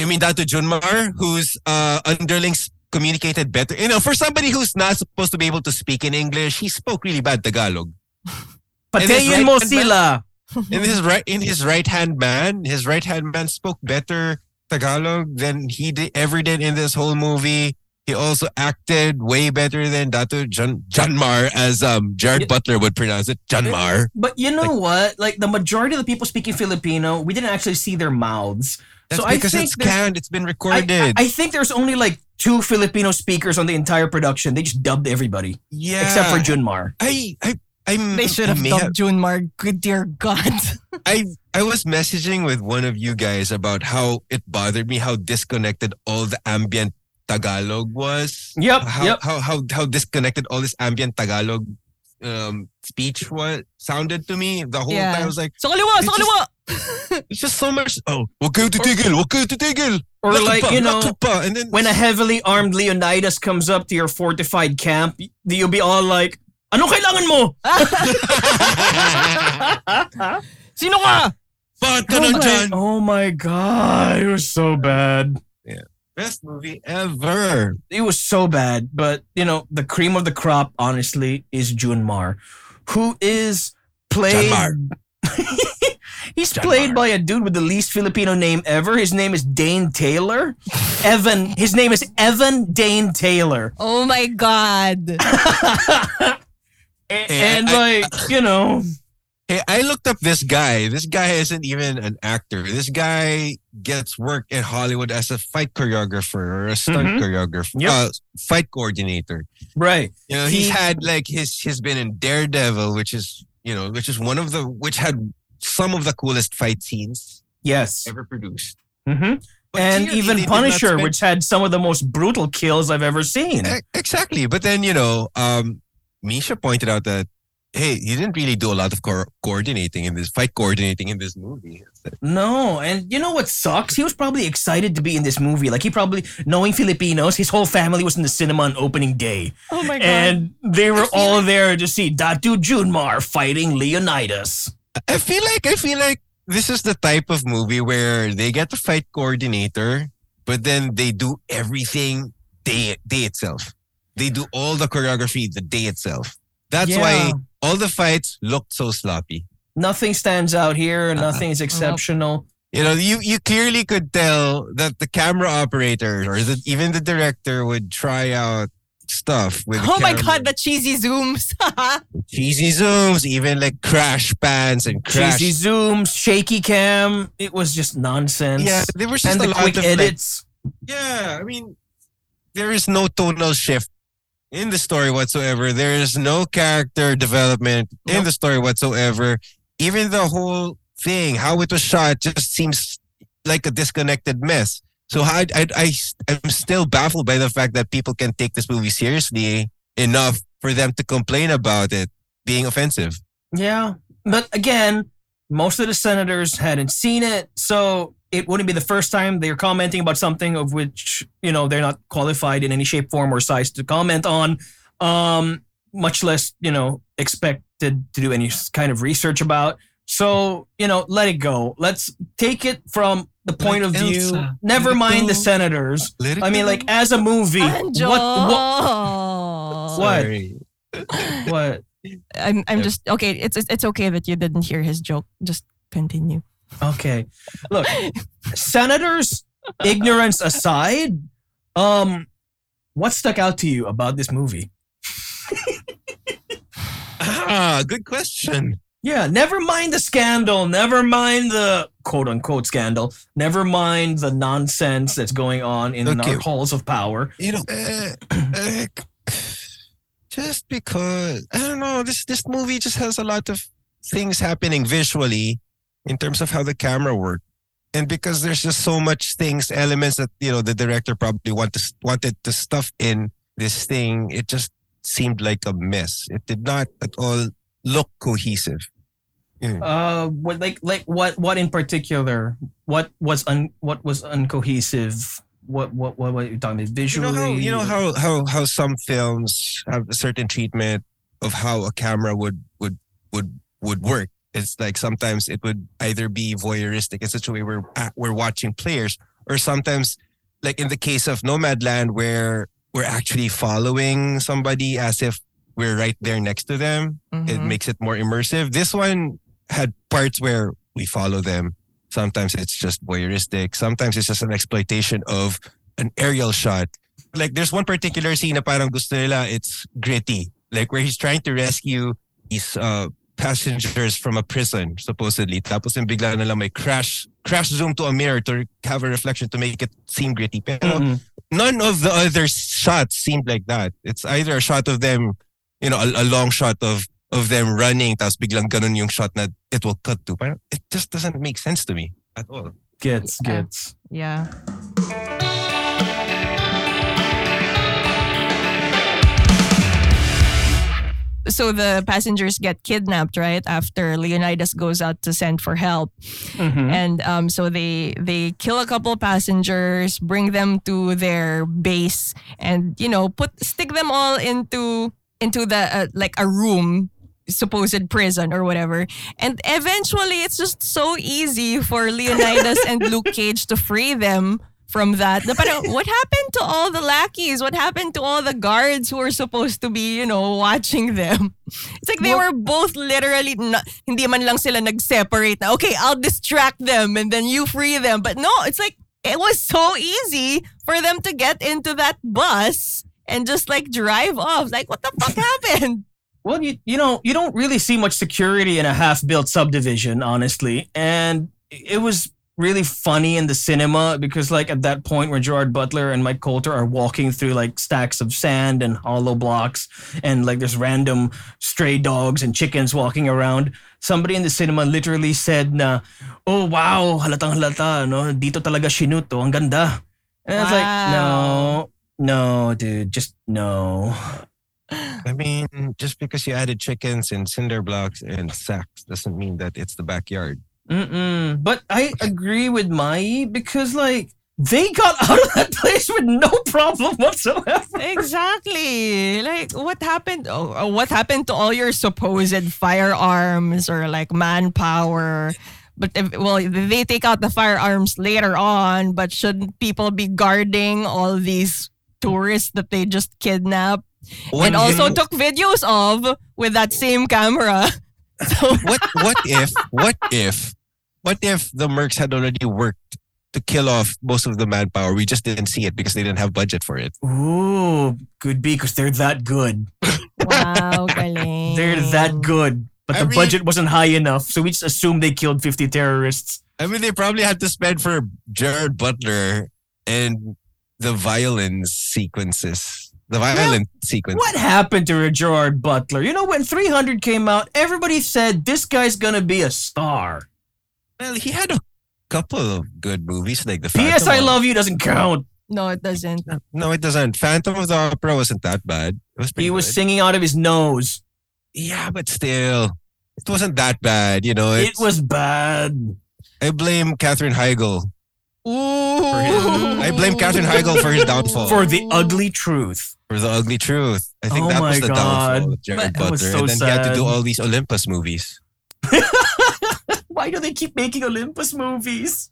I mean, Datu Junmar, whose underlings communicated better. You know, for somebody who's not supposed to be able to speak in English, he spoke really bad Tagalog. Patayin mo sila. His right-hand man spoke better Tagalog than he ever did in this whole movie. He also acted way better than Datu Junmar, as Gerard Butler would pronounce it, Junmar. But you know what? Like, the majority of the people speaking Filipino, we didn't actually see their mouths. That's so because it's canned. It's been recorded. I think there's only like 2 Filipino speakers on the entire production. They just dubbed everybody. Yeah. Except for Junmar. I They should have dubbed Junmar. Good dear God. I was messaging with one of you guys about how it bothered me how disconnected all the ambient Tagalog was. Yep. How disconnected all this ambient Tagalog speech sounded to me the whole time. I was like, sa kaliwa. It's just so much. Oh, wag kayo titigil. Or and then, when a heavily armed Leonidas comes up to your fortified camp, you'll be all like, ano kailangan mo? Sino ka? Oh my God, it was so bad. Yeah. Best movie ever. It was so bad, but you know, the cream of the crop, honestly, is Junmar, who is played. He's played by a dude with the least Filipino name ever. His name is Dane Taylor. His name is Evan Dane Taylor. Oh my God. Hey, I looked up this guy. This guy isn't even an actor. This guy gets work in Hollywood as a fight choreographer or a stunt choreographer, fight coordinator. Right. You know, he's had like he's been in Daredevil, which had some of the coolest fight scenes ever produced. Mm-hmm. And even Punisher, which had some of the most brutal kills I've ever seen. Exactly. But then, Misha pointed out that, hey, he didn't really do a lot of coordinating in this movie. No. And you know what sucks? He was probably excited to be in this movie. Like, he probably, knowing Filipinos, his whole family was in the cinema on opening day. Oh, my God. And they were all there to see Datu Junmar fighting Leonidas. I feel like this is the type of movie where they get the fight coordinator, but then they do everything day itself. They do all the choreography the day itself. That's why all the fights looked so sloppy. Nothing stands out here. Nothing is exceptional. You know, you clearly could tell that the camera operator or even the director would try out stuff with my God, the cheesy zooms. Even like crash pans and cheesy zooms, shaky cam. It was just nonsense. Yeah, there was just a lot quick of edits. There is no tonal shift in the story whatsoever. There is no character development in the story whatsoever. Even the whole thing, how it was shot, just seems like a disconnected mess. So I'm still baffled by the fact that people can take this movie seriously enough for them to complain about it being offensive. Yeah. But again, most of the senators hadn't seen it. So it wouldn't be the first time they're commenting about something of which, they're not qualified in any shape, form, or size to comment on, much less, expected to do any kind of research about. So, let it go. Let's take it from the point of view. Elsa, never mind the senators. As a movie. Angel. What? I'm just okay. It's okay that you didn't hear his joke. Just continue. Okay. Look, senators, ignorance aside, what stuck out to you about this movie? Good question. Yeah, never mind the scandal, never mind the quote-unquote scandal, never mind the nonsense that's going on in the halls of power. Just because, I don't know, this movie just has a lot of things happening visually in terms of how the camera worked. And because there's just so much things, elements that, the director probably wanted to stuff in this thing, it just seemed like a mess. It did not at all look cohesive. What in particular? What was uncohesive? What were you talking about? Visually, how some films have a certain treatment of how a camera would work. It's like sometimes it would either be voyeuristic in such a way we're watching players, or sometimes, like in the case of Nomadland, where we're actually following somebody as if we're right there next to them. Mm-hmm. It makes it more immersive. This one had parts where we follow them. Sometimes it's just voyeuristic. Sometimes it's just an exploitation of an aerial shot. Like there's one particular scene na parang gusto nila, it's gritty. Like where he's trying to rescue these passengers from a prison, supposedly. Tapos bigla na lang may crash zoom to a mirror to have a reflection to make it seem gritty. Pero none of the other shots seemed like that. It's either a shot of them, a long shot of of them running, tapos biglang ganun yung shot na it will cut to. It just doesn't make sense to me at all. Gets. Yeah. So the passengers get kidnapped, right? After Leonidas goes out to send for help. Mm-hmm. And so they kill a couple passengers, bring them to their base, and, you know, stick them all into the, like a room, supposed prison or whatever. And eventually, it's just so easy for Leonidas and Luke Cage to free them from that. What happened to all the lackeys? What happened to all the guards who were supposed to be, you know, watching them? It's like they were both literally, hindi man lang sila nag-separate na, okay, I'll distract them and then you free them. But no, it's like, it was so easy for them to get into that bus and just like drive off. Like, what the fuck happened? Well, you know, you don't really see much security in a half-built subdivision, honestly. And it was really funny in the cinema because, like, at that point where Gerard Butler and Mike Coulter are walking through, like, stacks of sand and hollow blocks and, like, there's random stray dogs and chickens walking around, somebody in the cinema literally said na, oh, wow, halatang halata, no? Dito talaga shinuto, ang ganda. And I was like, no, dude, just no. I mean, just because you added chickens and cinder blocks and sacks doesn't mean that it's the backyard. Mm-mm. But I agree with Mai because, like, they got out of that place with no problem whatsoever. Exactly. Like, what happened? Oh, what happened to all your supposed firearms or, like, manpower? But they take out the firearms later on. But shouldn't people be guarding all these tourists that they just kidnapped? And also took videos of with that same camera. So what if the mercs had already worked to kill off most of the manpower? We just didn't see it because they didn't have budget for it. Ooh, could be because they're that good. Wow, galing. They're that good, but the budget wasn't high enough, so we just assumed they killed 50 terrorists. I mean, they probably had to spend for Gerard Butler and the violence sequences. The violent sequence. What happened to Gerard Butler? You know, when 300 came out, everybody said, this guy's going to be a star. Well, he had a couple of good movies, like the Phantom. P.S. I Love You doesn't count. No, it doesn't. No, it doesn't. Phantom of the Opera wasn't that bad. It was pretty He was good. Singing out of his nose. Yeah, but still, it wasn't that bad, you know. It was bad. I blame Katherine Heigl. Ooh. I blame Katherine Heigl for his downfall. For The Ugly Truth. For The Ugly Truth. I think that was the downfall of Gerard Butler. So and then sad. He had to do all these Olympus movies. Why do they keep making Olympus movies?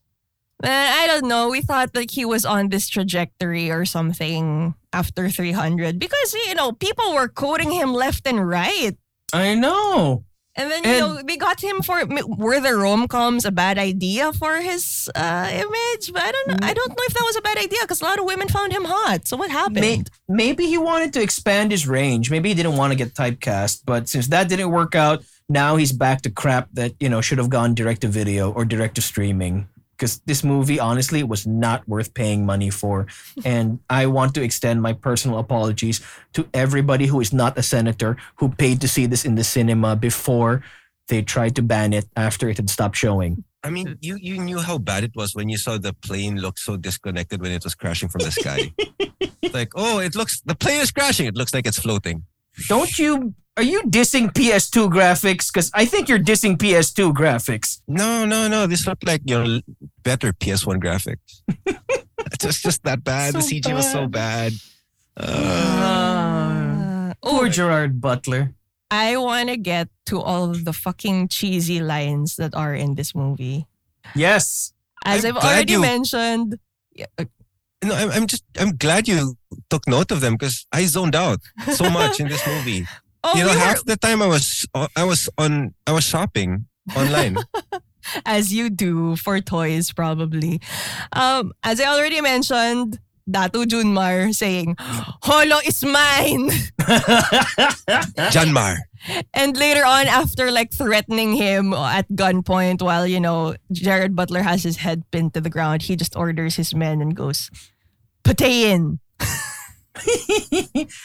I don't know. We thought that he was on this trajectory or something after 300. Because, you know, people were quoting him left and right. I know. And then, you know, they got him for... Were the rom-coms a bad idea for his image? But I don't know if that was a bad idea because a lot of women found him hot. So what happened? Maybe he wanted to expand his range. Maybe he didn't want to get typecast. But since that didn't work out, now he's back to crap that, you know, should have gone direct to video or direct to streaming. Because this movie, honestly, was not worth paying money for. And I want to extend my personal apologies to everybody who is not a senator who paid to see this in the cinema before they tried to ban it after it had stopped showing. I mean, you knew how bad it was when you saw the plane look so disconnected when it was crashing from the sky. It's like, oh, the plane is crashing. It looks like it's floating. Are you dissing PS2 graphics? Because I think you're dissing PS2 graphics. No. This looked like your better PS1 graphics. It's just that bad. So the CG was so bad. Poor Gerard Butler. I want to get to all of the fucking cheesy lines that are in this movie. Yes. As I've already mentioned... Yeah, no, I'm glad you took note of them because I zoned out so much in this movie. Oh, you know, half the time I was shopping online. As you do for toys, probably. As I already mentioned, Datu Junmar saying, "Holo is mine." Junmar. And later on, after like threatening him at gunpoint while, you know, Gerard Butler has his head pinned to the ground, he just orders his men and goes, "Patayin."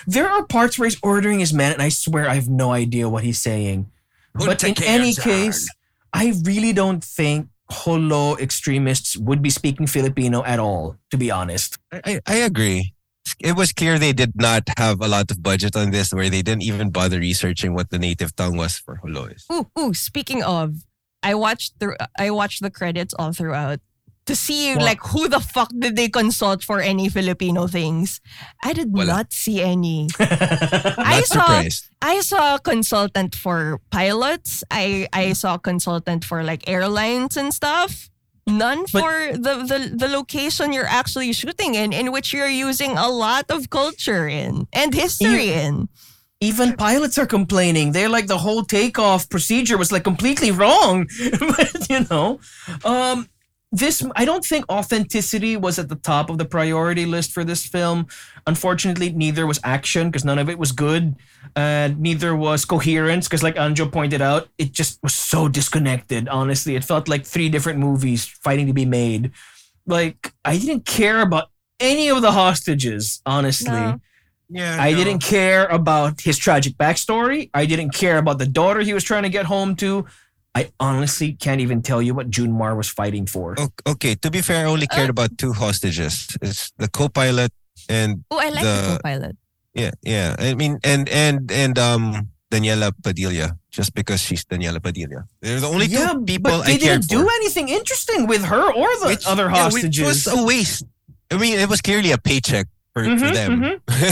There are parts where he's ordering his men, and I swear I have no idea what he's saying. But in any case, I really don't think Holo extremists would be speaking Filipino at all, to be honest. I agree. It was clear they did not have a lot of budget on this, where they didn't even bother researching what the native tongue was for Holoes. Ooh, speaking of, I watched the credits all throughout to see like who the fuck did they consult for any Filipino things. I did not see any. I saw a consultant for pilots. I saw a consultant for like airlines and stuff. None for the location you're actually shooting in which you're using a lot of culture in and history in. Even pilots are complaining. They're like, the whole takeoff procedure was like completely wrong. But, you know, this, I don't think authenticity was at the top of the priority list for this film. Unfortunately, neither was action, because none of it was good. Neither was coherence, because like Anjo pointed out, it just was so disconnected, honestly. It felt like three different movies fighting to be made. Like, I didn't care about any of the hostages, honestly. No. Yeah, I didn't care about his tragic backstory. I didn't care about the daughter he was trying to get home to. I honestly can't even tell you what Junmar was fighting for. Okay, to be fair, I only cared about two hostages. It's the co-pilot and... Oh, I like the co-pilot. Yeah. I mean, and Daniela Padilla, just because she's Daniela Padilla. They're the only two people I cared for. But they didn't do anything interesting with her or the other hostages. It was a waste. I mean, it was clearly a paycheck for them. Mm-hmm.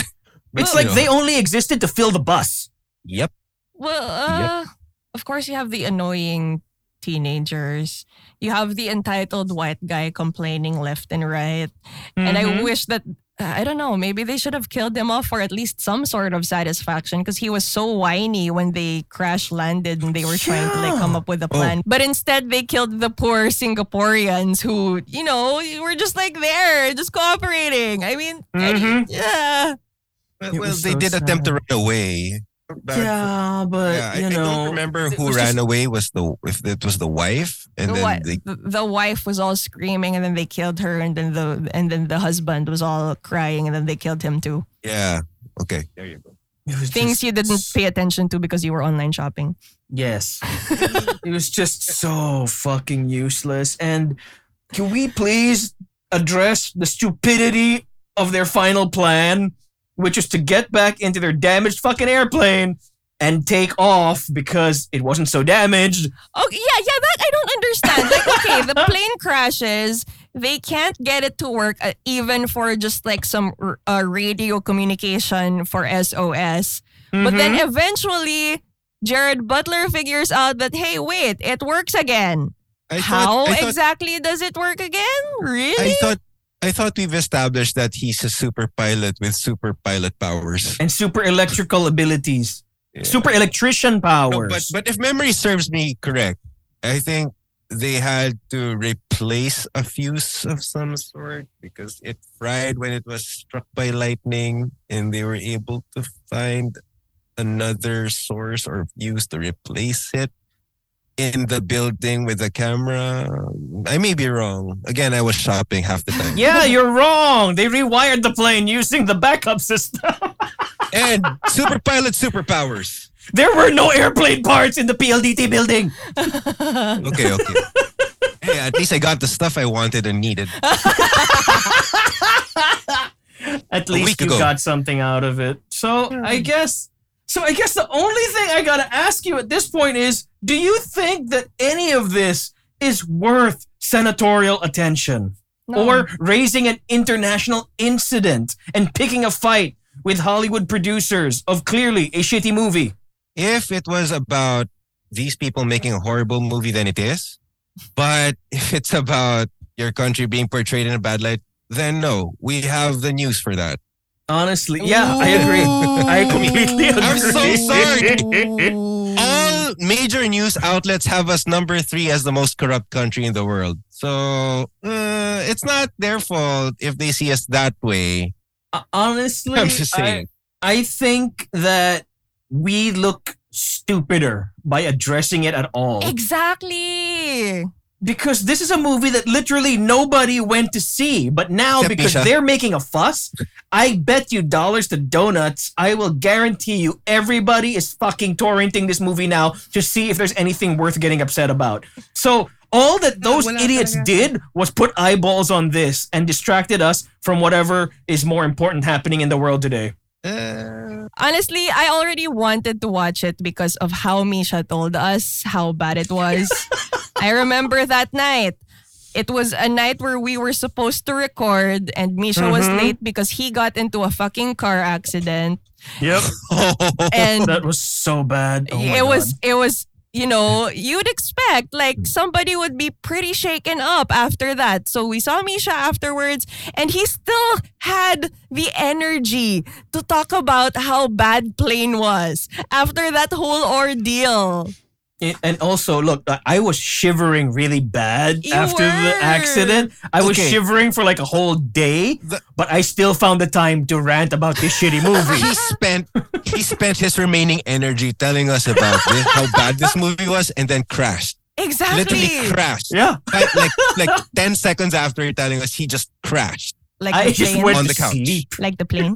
It's like they only existed to fill the bus. Yep. Well, Of course, you have the annoying teenagers. You have the entitled white guy complaining left and right. Mm-hmm. And I wish that, I don't know, maybe they should have killed him off for at least some sort of satisfaction, because he was so whiny when they crash landed and they were trying to like come up with a plan. Oh. But instead, they killed the poor Singaporeans who, you know, were just like there, just cooperating. I mean, yeah. Well, they did attempt to run away. I don't remember who ran away. If it was the wife, and the wife was all screaming, and then they killed her, and then the husband was all crying, and then they killed him too. Yeah. Okay. There you go. Things you didn't pay attention to because you were online shopping. Yes. It was just so fucking useless. And can we please address the stupidity of their final plan? Which is to get back into their damaged fucking airplane and take off because it wasn't so damaged. Oh, yeah, that I don't understand. Like, okay, the plane crashes. They can't get it to work even for just like some radio communication for SOS. Mm-hmm. But then eventually, Gerard Butler figures out that, hey, wait, it works again. How exactly does it work again? Really? I thought we've established that he's a super pilot with super pilot powers. And super electrical abilities. Yeah. Super electrician powers. No, but if memory serves me correct, I think they had to replace a fuse of some sort because it fried when it was struck by lightning, and they were able to find another source or fuse to replace it in the building with a camera. I may be wrong. Again, I was shopping half the time. Yeah, you're wrong. They rewired the plane using the backup system. And super pilot superpowers. There were no airplane parts in the PLDT building. Okay. Hey, at least I got the stuff I wanted and needed. At least you got something out of it. So I guess the only thing I got to ask you at this point is, do you think that any of this is worth senatorial attention? No. Or raising an international incident and picking a fight with Hollywood producers of clearly a shitty movie? If it was about these people making a horrible movie, then it is. But if it's about your country being portrayed in a bad light, then no. We have the news for that. Honestly, yeah, I agree. I completely agree. I'm so sorry. All major news outlets have us number 3 as the most corrupt country in the world. So it's not their fault if they see us that way. Honestly, I'm just saying. I think that we look stupider by addressing it at all. Exactly. Because this is a movie that literally nobody went to see. But now, because they're making a fuss, I bet you dollars to donuts, I will guarantee you everybody is fucking torrenting this movie now to see if there's anything worth getting upset about. So all that those idiots did was put eyeballs on this and distracted us from whatever is more important happening in the world today. Honestly, I already wanted to watch it because of how Misha told us how bad it was. I remember that night. It was a night where we were supposed to record and Misha was late because he got into a fucking car accident. Yep. And that was so bad. Oh my God. It was, you know, you'd expect like somebody would be pretty shaken up after that. So we saw Misha afterwards and he still had the energy to talk about how bad Plane was after that whole ordeal. And also, look, I was shivering really bad after the accident. I was shivering for like a whole day, but I still found the time to rant about this shitty movie. He spent his remaining energy telling us about this, how bad this movie was, and then crashed. Exactly. Literally crashed. Yeah. Like 10 seconds after you're telling us, he just crashed. Like I just went on the couch. Sleep. Like the plane.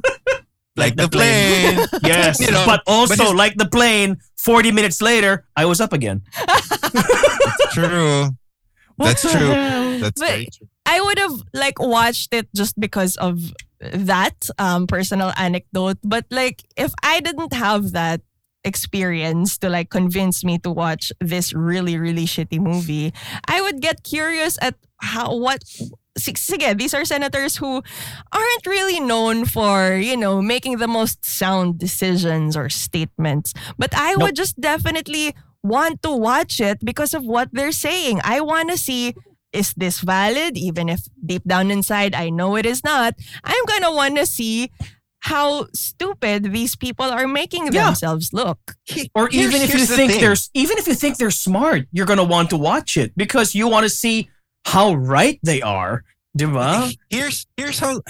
Like the plane. Yes. You know, but also, but like the plane, 40 minutes later, I was up again. That's true. That's very true. I would have like watched it just because of that personal anecdote. But like, if I didn't have that experience to like convince me to watch this really, really shitty movie, I would get curious at what... Sige, these are senators who aren't really known for, you know, making the most sound decisions or statements. But I would just definitely want to watch it because of what they're saying. I want to see, is this valid? Even if deep down inside I know it is not. I'm going to want to see how stupid these people are making themselves look. Or even if you think they're smart, you're going to want to watch it because you want to see how right they are, diba? Here's how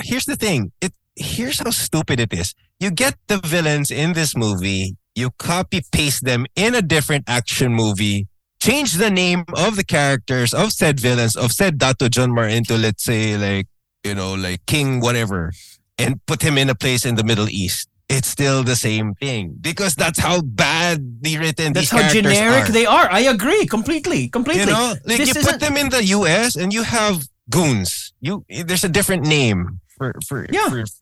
stupid it is. You get the villains in this movie, you copy paste them in a different action movie, change the name of the characters of said villains of said Datu Junmar into, let's say, like, you know, like King whatever, and put him in a place in the Middle East. It's still the same thing because that's how badly written these characters are. That's how generic they are. I agree completely. You know, like you put them in the US and you have goons. There's a different name for this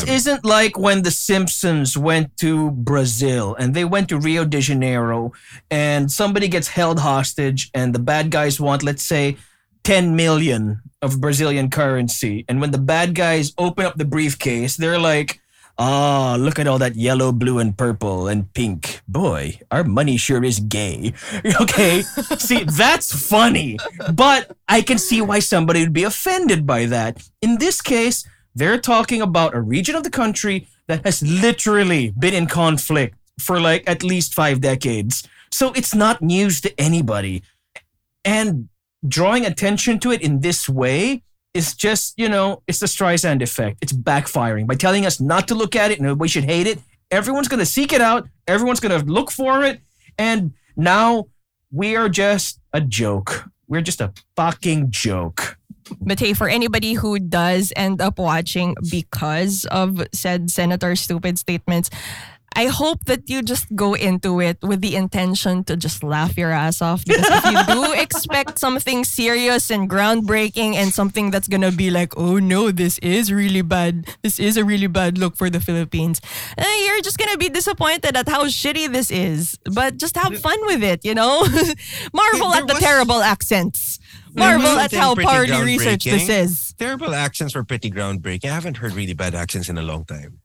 them. Isn't like when the Simpsons went to Brazil and they went to Rio de Janeiro and somebody gets held hostage and the bad guys want, let's say, 10 million of Brazilian currency. And when the bad guys open up the briefcase, they're like, "Oh, look at all that yellow, blue, and purple, and pink. Boy, our money sure is gay." Okay, see, that's funny. But I can see why somebody would be offended by that. In this case, they're talking about a region of the country that has literally been in conflict for like at least 5 decades. So it's not news to anybody. And drawing attention to it in this way, it's just, you know, it's the Streisand effect. It's backfiring. By telling us not to look at it and we should hate it, everyone's going to seek it out. Everyone's going to look for it. And now we are just a joke. We're just a fucking joke. But hey, for anybody who does end up watching because of said senator's stupid statements, I hope that you just go into it with the intention to just laugh your ass off. Because if you do expect something serious and groundbreaking and something that's going to be like, oh no, this is really bad. This is a really bad look for the Philippines. You're just going to be disappointed at how shitty this is. But just have fun with it, you know? Marvel at the terrible accents. Marvel at how party research this is. Terrible accents were pretty groundbreaking. I haven't heard really bad accents in a long time.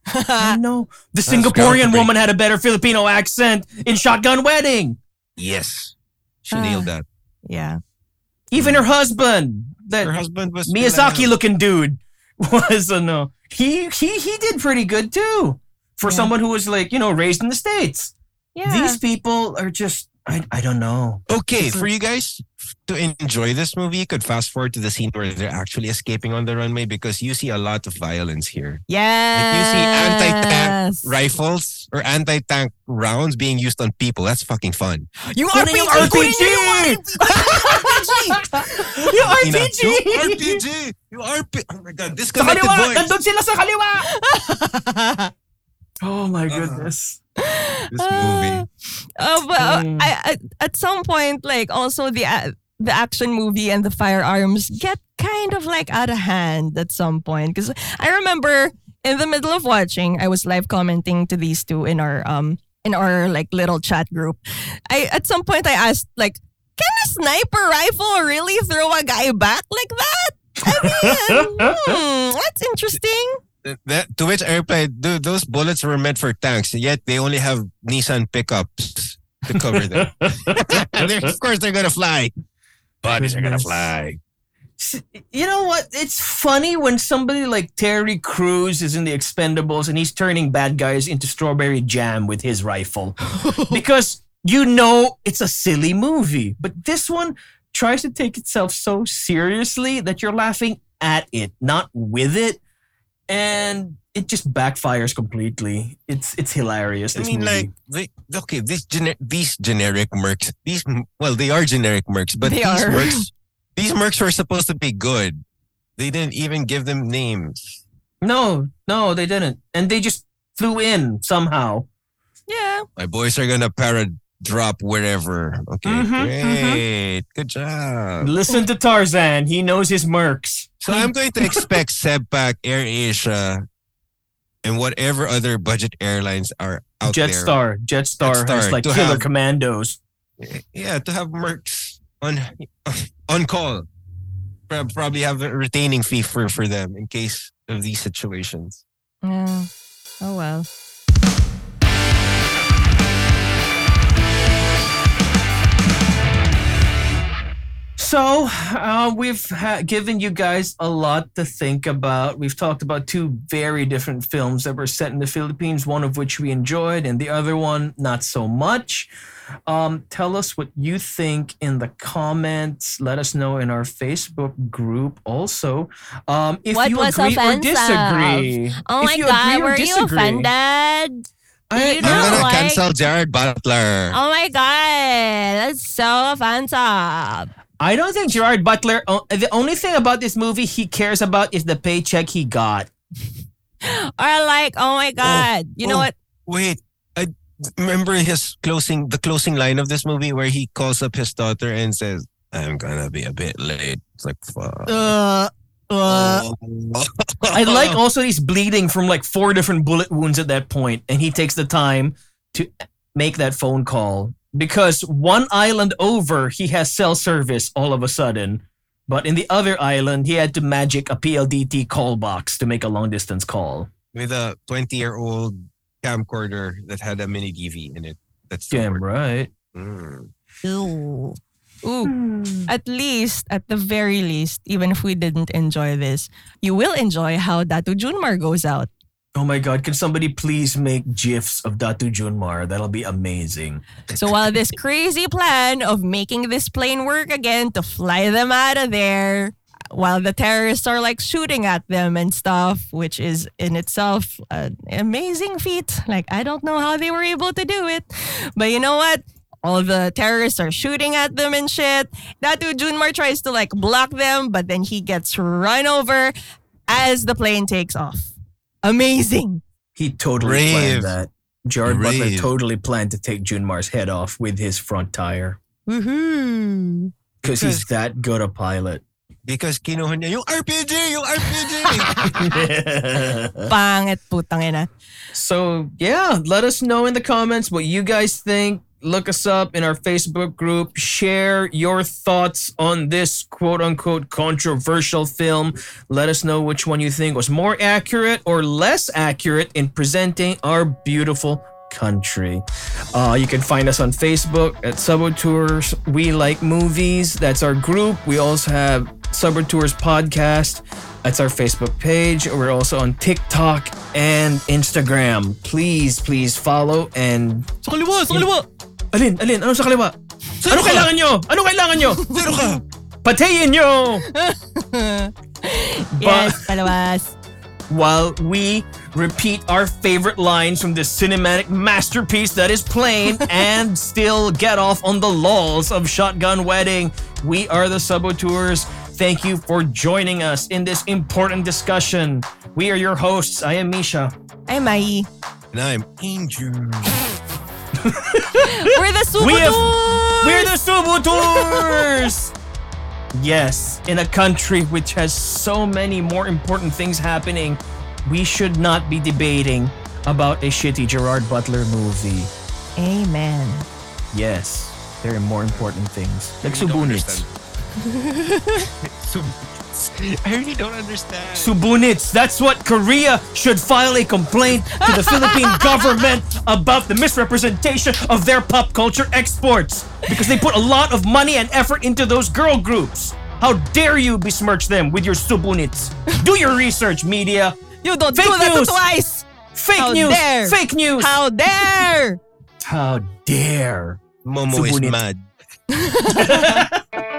No. The Singaporean woman had a better Filipino accent in Shotgun Wedding. Yes. She nailed that. Yeah. Even her husband. Her husband was Miyazaki-looking dude. Was a no. He did pretty good too. For someone who was like, you know, raised in the States. Yeah. These people are just... I don't know. Okay, for you guys to enjoy this movie, you could fast forward to the scene where they're actually escaping on the runway because you see a lot of violence here. Yeah. Like you see anti-tank rifles or anti-tank rounds being used on people. That's fucking fun. You are being RPG! You RPG! Oh my God, disconnected sa voice. Nandun sila sa kaliwa! Oh my goodness. This movie. But at some point, like, also the action movie and the firearms get kind of like out of hand at some point. Because I remember in the middle of watching, I was live commenting to these two in our like little chat group. At some point I asked, like, can a sniper rifle really throw a guy back like that? I mean, that's interesting. That, to which I replied, dude, those bullets were meant for tanks, yet they only have Nissan pickups to cover them. Of course they're gonna fly. Bodies are gonna fly. You know what? It's funny when somebody like Terry Crews is in The Expendables and he's turning bad guys into strawberry jam with his rifle. Because you know it's a silly movie. But this one tries to take itself so seriously that you're laughing at it, not with it. And it just backfires completely. It's hilarious. These generic mercs. These mercs were supposed to be good. They didn't even give them names. No, they didn't. And they just flew in somehow. Yeah. My boys are going to para-drop wherever. Okay, great. Mm-hmm. Good job. Listen to Tarzan. He knows his mercs. So I'm going to expect Sebpak, AirAsia, and whatever other budget airlines are out there. Jetstar has like killer commandos. Yeah, to have mercs. On call, probably have a retaining fee for them in case of these situations. Yeah. Oh well. So we've given you guys a lot to think about. We've talked about two very different films that were set in the Philippines, one of which we enjoyed and the other one not so much. Tell us what you think in the comments. Let us know in our Facebook group also. If what you agree or disagree. Oh my God, were you offended? I'm going to cancel Gerard Butler. Oh my God, that's so offensive. I don't think Gerard Butler, the only thing about this movie he cares about is the paycheck he got. Or like, oh my God, you know what? Wait. Remember the closing line of this movie where he calls up his daughter and says, I'm gonna be a bit late. It's like, fuck. I like also he's bleeding from like 4 different bullet wounds at that point, and he takes the time to make that phone call. Because one island over, he has cell service all of a sudden. But in the other island, he had to magic a PLDT call box to make a long distance call. With a 20-year-old camcorder that had a mini DV in it. That's damn right. Mm. Ew. Ooh. At the very least, even if we didn't enjoy this, you will enjoy how Datu Junmar goes out. Oh my God, can somebody please make GIFs of Datu Junmar? That'll be amazing. So while this crazy plan of making this plane work again to fly them out of there, while the terrorists are like shooting at them and stuff, which is in itself an amazing feat. Like, I don't know how they were able to do it. But you know what? All the terrorists are shooting at them and shit. Datu Junmar tries to like block them, but then he gets run over as the plane takes off. Amazing. He totally planned that. Gerard Butler totally planned to take Junmar's head off with his front tire. Woohoo. Because he's that good a pilot. Because kinuha niya yung RPG. Pangit putang ina. So yeah, let us know in the comments what you guys think. Look us up in our Facebook group. Share your thoughts on this quote-unquote controversial film. Let us know which one you think was more accurate or less accurate in presenting our beautiful country. You can find us on Facebook at Subo Tours We Like Movies. That's our group. We also have Subo Tours Podcast. That's our Facebook page. We're also on TikTok and Instagram. Please follow and... Sa kaliwa! Alin? Ano sa kaliwa? Ano kailangan nyo? Zero ka! Patayin nyo! Yes, kalawas. While we repeat our favorite lines from this cinematic masterpiece that is Plane and still get off on the lols of Shotgun Wedding. We are the Subo Tours. Thank you for joining us in this important discussion. We are your hosts. I am Misha. I'm Ai. And I'm Angel. We're the Subo Tours! We're the Subo Tours! Yes, in a country which has so many more important things happening, we should not be debating about a shitty Gerard Butler movie. Amen. Yes, there are more important things. Like Subunits. I really don't understand. Subunits. That's what Korea should file a complaint to the Philippine government about the misrepresentation of their pop culture exports. Because they put a lot of money and effort into those girl groups. How dare you besmirch them with your subunits? Do your research, media. You don't fake do that news. Twice. Fake How news. Dare. Fake news. How dare. How dare. Momo subunit. Is mad.